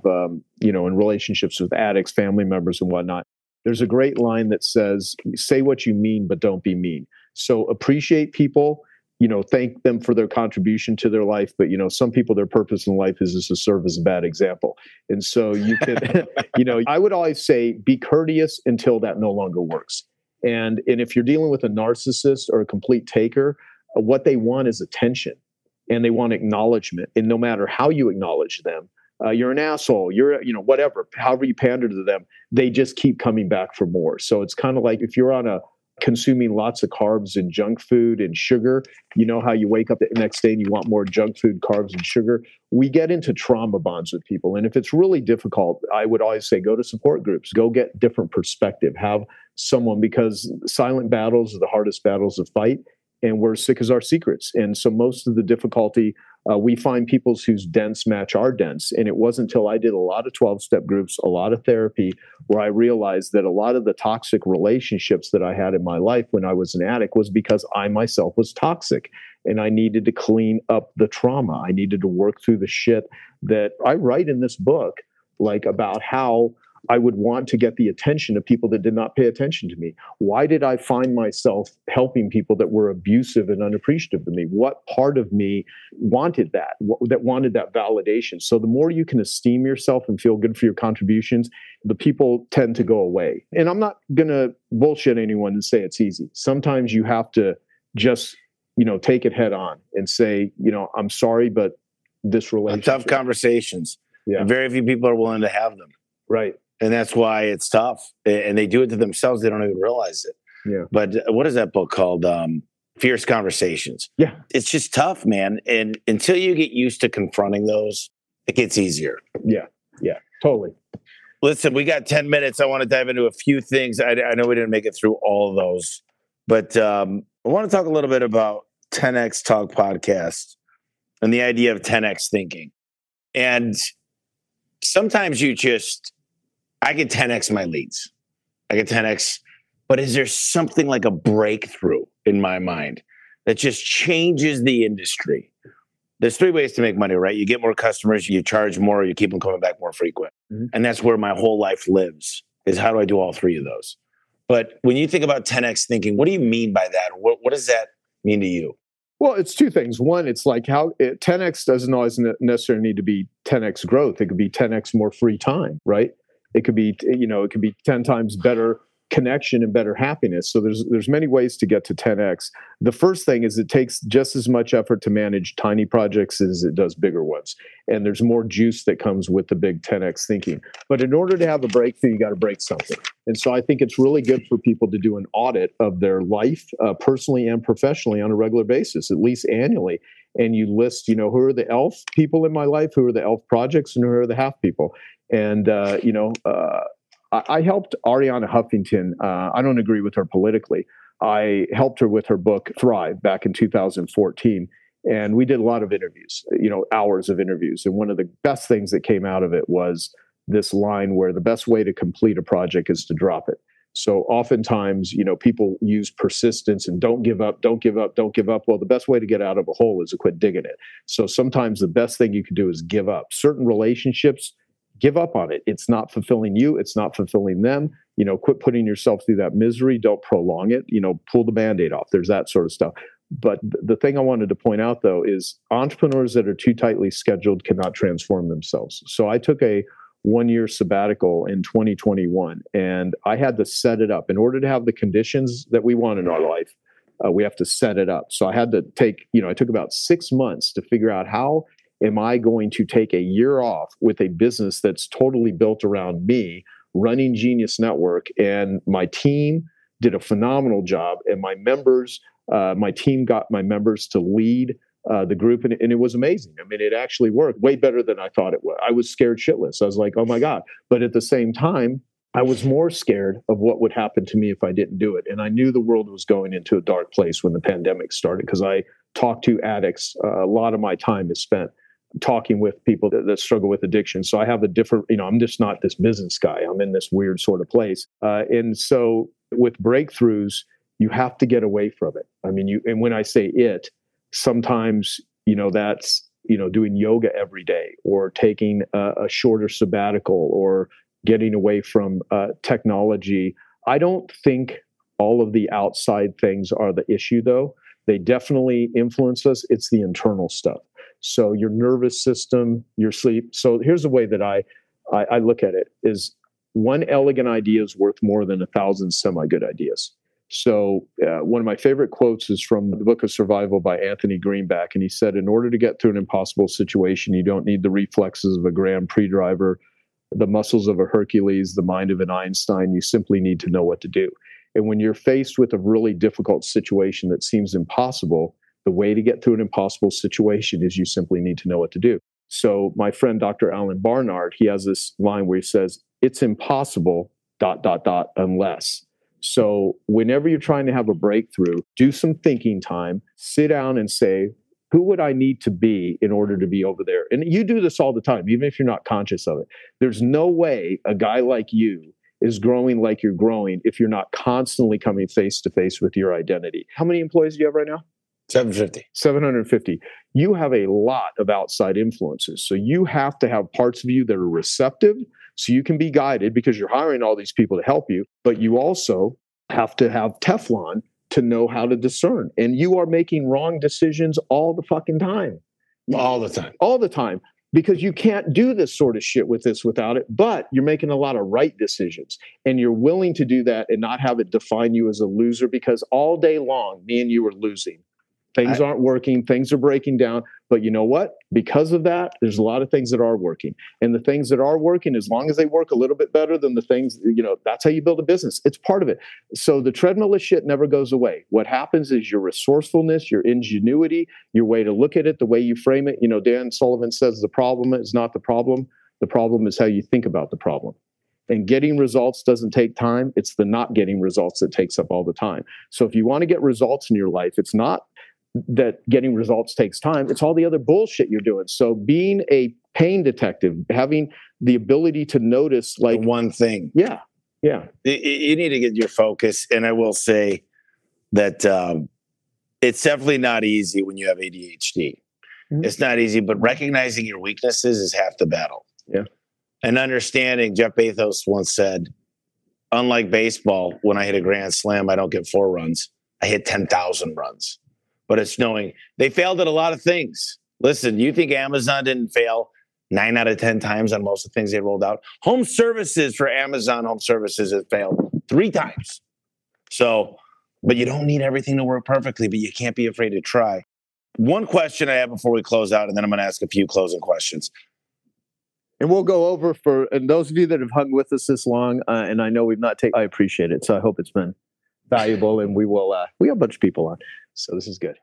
in relationships with addicts, family members and whatnot, there's a great line that says, say what you mean, but don't be mean. So appreciate people, you know, thank them for their contribution to their life. But, you know, some people, their purpose in life is just to serve as a bad example. And so you can, you know, I would always say be courteous until that no longer works. And if you're dealing with a narcissist or a complete taker, what they want is attention. And they want acknowledgement. And no matter how you acknowledge them, you're an asshole, whatever, however you pander to them, they just keep coming back for more. So it's kind of like if you're on consuming lots of carbs and junk food and sugar, you know how you wake up the next day and you want more junk food, carbs, and sugar. We get into trauma bonds with people. And if it's really difficult, I would always say go to support groups, go get different perspective, have someone, because silent battles are the hardest battles to fight. And we're sick as our secrets. And so most of the difficulty, we find people's whose dense match our dense. And it wasn't until I did a lot of 12-step groups, a lot of therapy, where I realized that a lot of the toxic relationships that I had in my life when I was an addict was because I myself was toxic. And I needed to clean up the trauma. I needed to work through the shit that I write in this book, like about how I would want to get the attention of people that did not pay attention to me. Why did I find myself helping people that were abusive and unappreciative to me? What part of me wanted that, that wanted that validation? So the more you can esteem yourself and feel good for your contributions, the people tend to go away. And I'm not going to bullshit anyone and say it's easy. Sometimes you have to just, you know, take it head on and say, you know, I'm sorry, but this relationship. Tough conversations. Yeah. And very few people are willing to have them. Right. And that's why it's tough. And they do it to themselves. They don't even realize it. Yeah. But what is that book called? Fierce Conversations. Yeah. It's just tough, man. And until you get used to confronting those, it gets easier. Yeah. Yeah. Totally. Listen, we got 10 minutes. I want to dive into a few things. I know we didn't make it through all of those, but I want to talk a little bit about 10X Talk podcast and the idea of 10X thinking. And sometimes you just, I get 10X my leads. I get 10X, but is there something like a breakthrough in my mind that just changes the industry? There's three ways to make money, right? You get more customers, you charge more, you keep them coming back more frequent. Mm-hmm. And that's where my whole life lives, is how do I do all three of those? But when you think about 10X thinking, what do you mean by that? What does that mean to you? Well, it's two things. One, it's like how 10X doesn't always necessarily need to be 10X growth. It could be 10X more free time, right? It could be, you know, it could be 10 times better connection and better happiness. So there's many ways to get to 10X. The first thing is it takes just as much effort to manage tiny projects as it does bigger ones. And there's more juice that comes with the big 10X thinking. But in order to have a breakthrough, you got to break something. And so I think it's really good for people to do an audit of their life, personally and professionally on a regular basis, at least annually. And you list, you know, who are the elf people in my life? Who are the elf projects? And who are the half people? And, I helped Arianna Huffington. I don't agree with her politically. I helped her with her book, Thrive, back in 2014. And we did a lot of interviews, you know, hours of interviews. And one of the best things that came out of it was this line where the best way to complete a project is to drop it. So oftentimes, you know, people use persistence and don't give up. Well, the best way to get out of a hole is to quit digging it. So sometimes the best thing you can do is give up. Certain relationships, give up on it. It's not fulfilling you. It's not fulfilling them. You know, quit putting yourself through that misery. Don't prolong it. You know, pull the Band-Aid off. There's that sort of stuff. But the thing I wanted to point out, though, is entrepreneurs that are too tightly scheduled cannot transform themselves. So I took a one-year sabbatical in 2021, and I had to set it up. In order to have the conditions that we want in our life, we have to set it up. So I had to take, you know, I took about 6 months to figure out how am I going to take a year off with a business that's totally built around me running Genius Network? And my team did a phenomenal job. And my members, my team got my members to lead the group. And it was amazing. I mean, it actually worked way better than I thought it would. I was scared shitless. I was like, oh my God. But at the same time, I was more scared of what would happen to me if I didn't do it. And I knew the world was going into a dark place when the pandemic started because I talked to addicts. A lot of my time is spent talking with people that struggle with addiction. So I have a different, you know, I'm just not this business guy. I'm in this weird sort of place. And so with breakthroughs, you have to get away from it. I mean, and when I say it, sometimes, you know, that's, you know, doing yoga every day or taking a shorter sabbatical or getting away from technology. I don't think all of the outside things are the issue, though. They definitely influence us. It's the internal stuff. So your nervous system, your sleep. So here's the way that I look at it is one elegant idea is worth more than 1,000 semi-good ideas. So one of my favorite quotes is from the Book of Survival by Anthony Greenback. And he said, in order to get through an impossible situation, you don't need the reflexes of a Grand Prix driver, the muscles of a Hercules, the mind of an Einstein. You simply need to know what to do. And when you're faced with a really difficult situation that seems impossible, the way to get through an impossible situation is you simply need to know what to do. So my friend, Dr. Alan Barnard, he has this line where he says, it's impossible, ... unless. So whenever you're trying to have a breakthrough, do some thinking time, sit down and say, who would I need to be in order to be over there? And you do this all the time, even if you're not conscious of it. There's no way a guy like you is growing like you're growing if you're not constantly coming face to face with your identity. How many employees do you have right now? 750. You have a lot of outside influences. So you have to have parts of you that are receptive so you can be guided because you're hiring all these people to help you. But you also have to have Teflon to know how to discern. And you are making wrong decisions all the fucking time. All the time. Because you can't do this sort of shit with this without it. But you're making a lot of right decisions. And you're willing to do that and not have it define you as a loser because all day long, me and you are losing. Things aren't working. Things are breaking down. But you know what? Because of that, there's a lot of things that are working. And the things that are working, as long as they work a little bit better than the things, you know, that's how you build a business. It's part of it. So the treadmill of shit never goes away. What happens is your resourcefulness, your ingenuity, your way to look at it, the way you frame it. You know, Dan Sullivan says the problem is not the problem. The problem is how you think about the problem. And getting results doesn't take time. It's the not getting results that takes up all the time. So if you want to get results in your life, it's not that getting results takes time. It's all the other bullshit you're doing. So being a pain detective, having the ability to notice like the one thing. Yeah. Yeah. You need to get your focus. And I will say that it's definitely not easy when you have ADHD. Mm-hmm. It's not easy, but recognizing your weaknesses is half the battle. Yeah. And understanding, Jeff Bezos once said, unlike baseball, when I hit a grand slam, I don't get 4 runs. I hit 10,000 runs. But it's knowing they failed at a lot of things. Listen, you think Amazon didn't fail 9 out of 10 times on most of the things they rolled out? Home services for Amazon Home Services has failed 3 times. So, but you don't need everything to work perfectly, but you can't be afraid to try. One question I have before we close out, and then I'm going to ask a few closing questions. And we'll go over for, and those of you that have hung with us this long, and I know we've not taken, I appreciate it. So I hope it's been valuable, and we will, we have a bunch of people on. So this is good.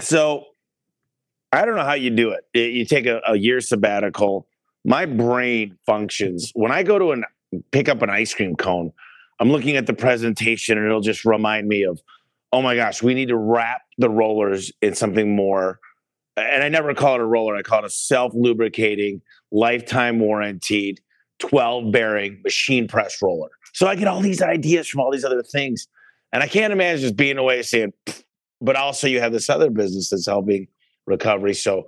So I don't know how you do it. You take a year sabbatical. My brain functions. When I go to pick up an ice cream cone, I'm looking at the presentation and it'll just remind me of, oh my gosh, we need to wrap the rollers in something more. And I never call it a roller. I call it a self-lubricating, lifetime warranted, 12-bearing machine press roller. So I get all these ideas from all these other things. And I can't imagine just being away saying, but also you have this other business that's helping recovery. So,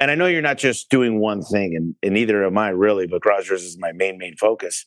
and I know you're not just doing one thing, and neither am I really, but Rogers is my main focus.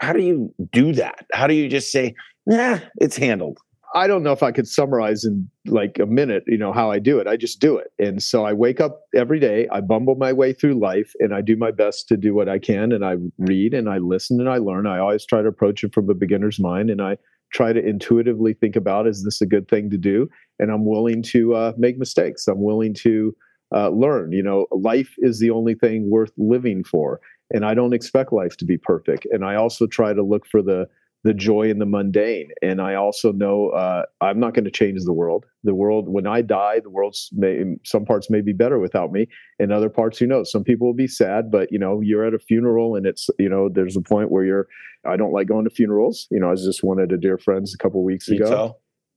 How do you do that? How do you just say, nah, it's handled? I don't know if I could summarize in like a minute, you know, how I do it. I just do it. And so I wake up every day, I bumble my way through life, and I do my best to do what I can. And I read and I listen and I learn. I always try to approach it from a beginner's mind. And I try to intuitively think about, is this a good thing to do? And I'm willing to make mistakes. I'm willing to learn. You know, life is the only thing worth living for. And I don't expect life to be perfect. And I also try to look for the joy in the mundane. And I also know I'm not going to change the world. The world, when I die, the world's some parts may be better without me, and other parts, who knows? Some people will be sad, but you know, you're at a funeral, and it's, you know, there's a point where you're. I don't like going to funerals. You know, I was just one at a dear friend's a couple of weeks ago. Utah?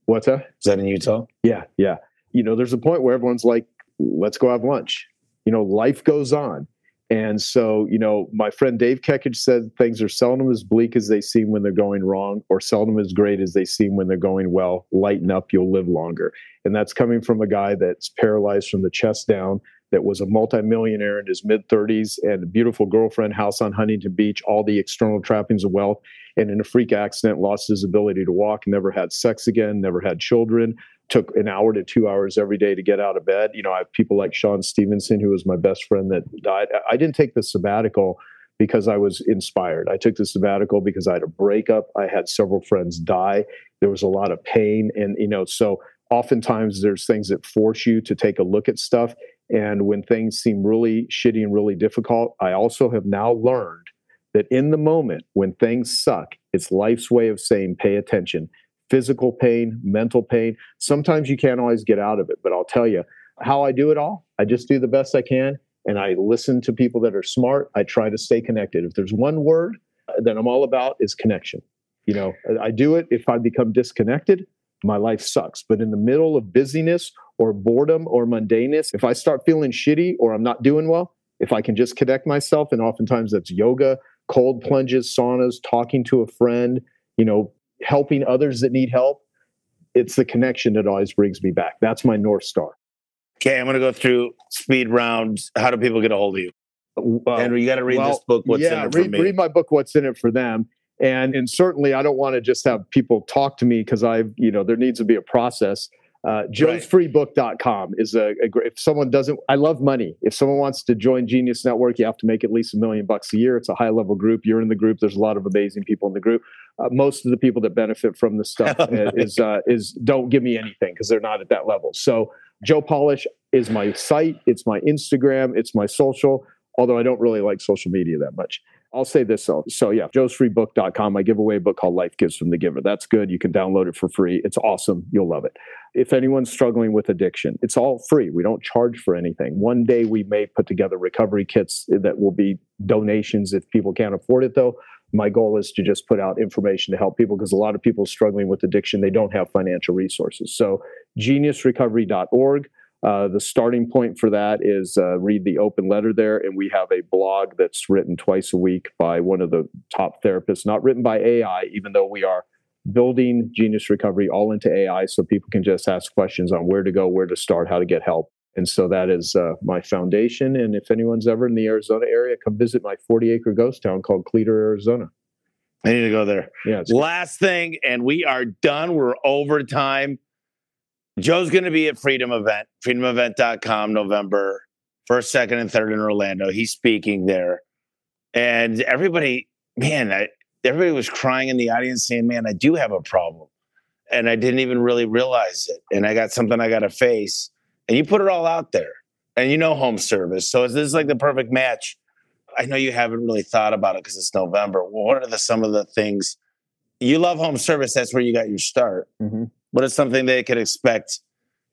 What's that? Is that in Utah? Yeah, yeah. You know, there's a point where everyone's like, "Let's go have lunch." You know, life goes on. And so, you know, my friend Dave Kekich said things are seldom as bleak as they seem when they're going wrong, or seldom as great as they seem when they're going well. Lighten up, you'll live longer. And that's coming from a guy that's paralyzed from the chest down, that was a multimillionaire in his mid-30s and a beautiful girlfriend, house on Huntington Beach, all the external trappings of wealth, and in a freak accident, lost his ability to walk, never had sex again, never had children, took an hour to 2 hours every day to get out of bed. You know, I have people like Sean Stevenson, who was my best friend that died. I didn't take the sabbatical because I was inspired. I took the sabbatical because I had a breakup. I had several friends die. There was a lot of pain. And, you know, so oftentimes there's things that force you to take a look at stuff. And when things seem really shitty and really difficult, I also have now learned that in the moment when things suck, it's life's way of saying, pay attention. Physical pain, mental pain. Sometimes you can't always get out of it, but I'll tell you how I do it all. I just do the best I can, and I listen to people that are smart. I try to stay connected. If there's one word that I'm all about, is connection. You know, I do it. If I become disconnected, my life sucks. But in the middle of busyness or boredom or mundaneness, if I start feeling shitty or I'm not doing well, if I can just connect myself, and oftentimes that's yoga, cold plunges, saunas, talking to a friend, you know, helping others that need help. It's the connection that always brings me back. That's my North Star. Okay, I'm going to go through speed rounds. How do people get a hold of you? Andrew, you got to read this book, What's in It for Me. Read my book, What's in It for Them. And certainly I don't want to just have people talk to me, because you know, there needs to be a process. Joe'sFreeBook.com is a great, if someone doesn't, I love money. If someone wants to join Genius Network, you have to make at least $1 million a year. It's a high level group. You're in the group. There's a lot of amazing people in the group. most of the people that benefit from this stuff is don't give me anything because they're not at that level. So Joe Polish is my site. It's my Instagram. It's my social, although I don't really like social media that much. I'll say this. So yeah, joesfreebook.com. I give away a book called Life Gives from the Giver. That's good. You can download it for free. It's awesome. You'll love it. If anyone's struggling with addiction, it's all free. We don't charge for anything. One day we may put together recovery kits that will be donations if people can't afford it, though. My goal is to just put out information to help people because a lot of people struggling with addiction, they don't have financial resources. So geniusrecovery.org. The starting point for that is read the open letter there. And we have a blog that's written twice a week by one of the top therapists, not written by AI, even though we are building Genius Recovery all into AI so people can just ask questions on where to go, where to start, how to get help. And so that is my foundation. And if anyone's ever in the Arizona area, come visit my 40-acre ghost town called Cleater, Arizona. I need to go there. Yeah. Last thing, and we are done. We're over time. Joe's going to be at Freedom Event, freedomevent.com, November 1st, 2nd, and 3rd in Orlando. He's speaking there. And everybody, man, everybody was crying in the audience saying, man, I do have a problem. And I didn't even really realize it. And I got something I got to face. And you put it all out there. And you know home service. So this is like the perfect match. I know you haven't really thought about it because it's November. Well, what are some of the things? You love home service. That's where you got your start. Mm-hmm. What is something they could expect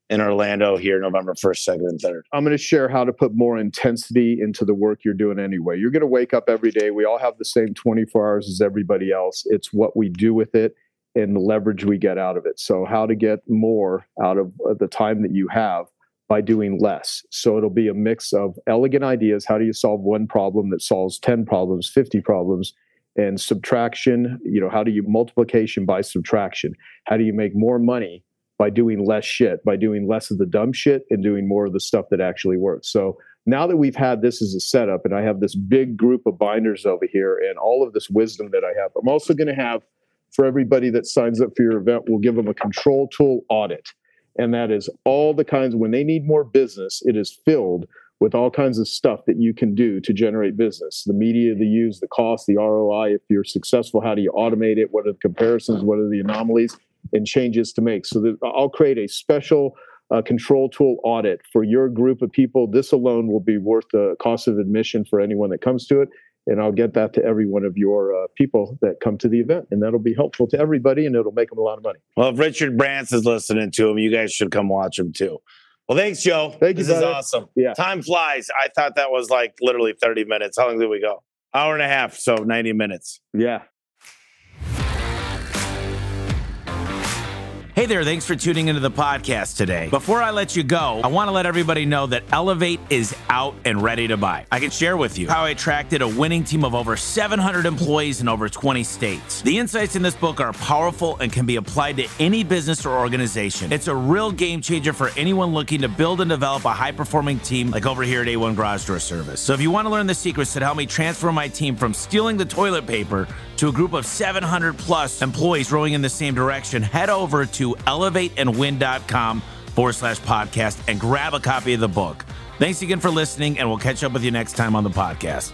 in Orlando here, November 1st, 2nd, and 3rd? I'm going to share how to put more intensity into the work you're doing anyway. You're going to wake up every day. We all have the same 24 hours as everybody else. It's what we do with it and the leverage we get out of it. So how to get more out of the time that you have by doing less. So it'll be a mix of elegant ideas. How do you solve one problem that solves 10 problems, 50 problems? And subtraction, how do you multiplication by subtraction? How do you make more money by doing less shit, by doing less of the dumb shit and doing more of the stuff that actually works? So now that we've had this as a setup and I have this big group of binders over here and all of this wisdom that I have, I'm also going to have for everybody that signs up for your event, we'll give them a control tool audit. And that is all the kinds, when they need more business, it is filled with all kinds of stuff that you can do to generate business. The media they use, the cost, the ROI. If you're successful, how do you automate it? What are the comparisons? What are the anomalies and changes to make? So that I'll create a special control tool audit for your group of people. This alone will be worth the cost of admission for anyone that comes to it. And I'll get that to every one of your people that come to the event. And that'll be helpful to everybody and it'll make them a lot of money. Well, if Richard Branson is listening to him, you guys should come watch him too. Well, thanks, Joe. Thank you. This is awesome. Yeah. Time flies. I thought that was like literally 30 minutes. How long did we go? Hour and a half, so 90 minutes. Yeah. Hey there, thanks for tuning into the podcast today. Before I let you go, I want to let everybody know that Elevate is out and ready to buy. I can share with you how I attracted a winning team of over 700 employees in over 20 states. The insights in this book are powerful and can be applied to any business or organization. It's a real game changer for anyone looking to build and develop a high-performing team like over here at A1 Garage Door Service. So if you want to learn the secrets that help me transform my team from stealing the toilet paper to a group of 700 plus employees rowing in the same direction, head over to elevateandwin.com/podcast and grab a copy of the book. Thanks again for listening, and we'll catch up with you next time on the podcast.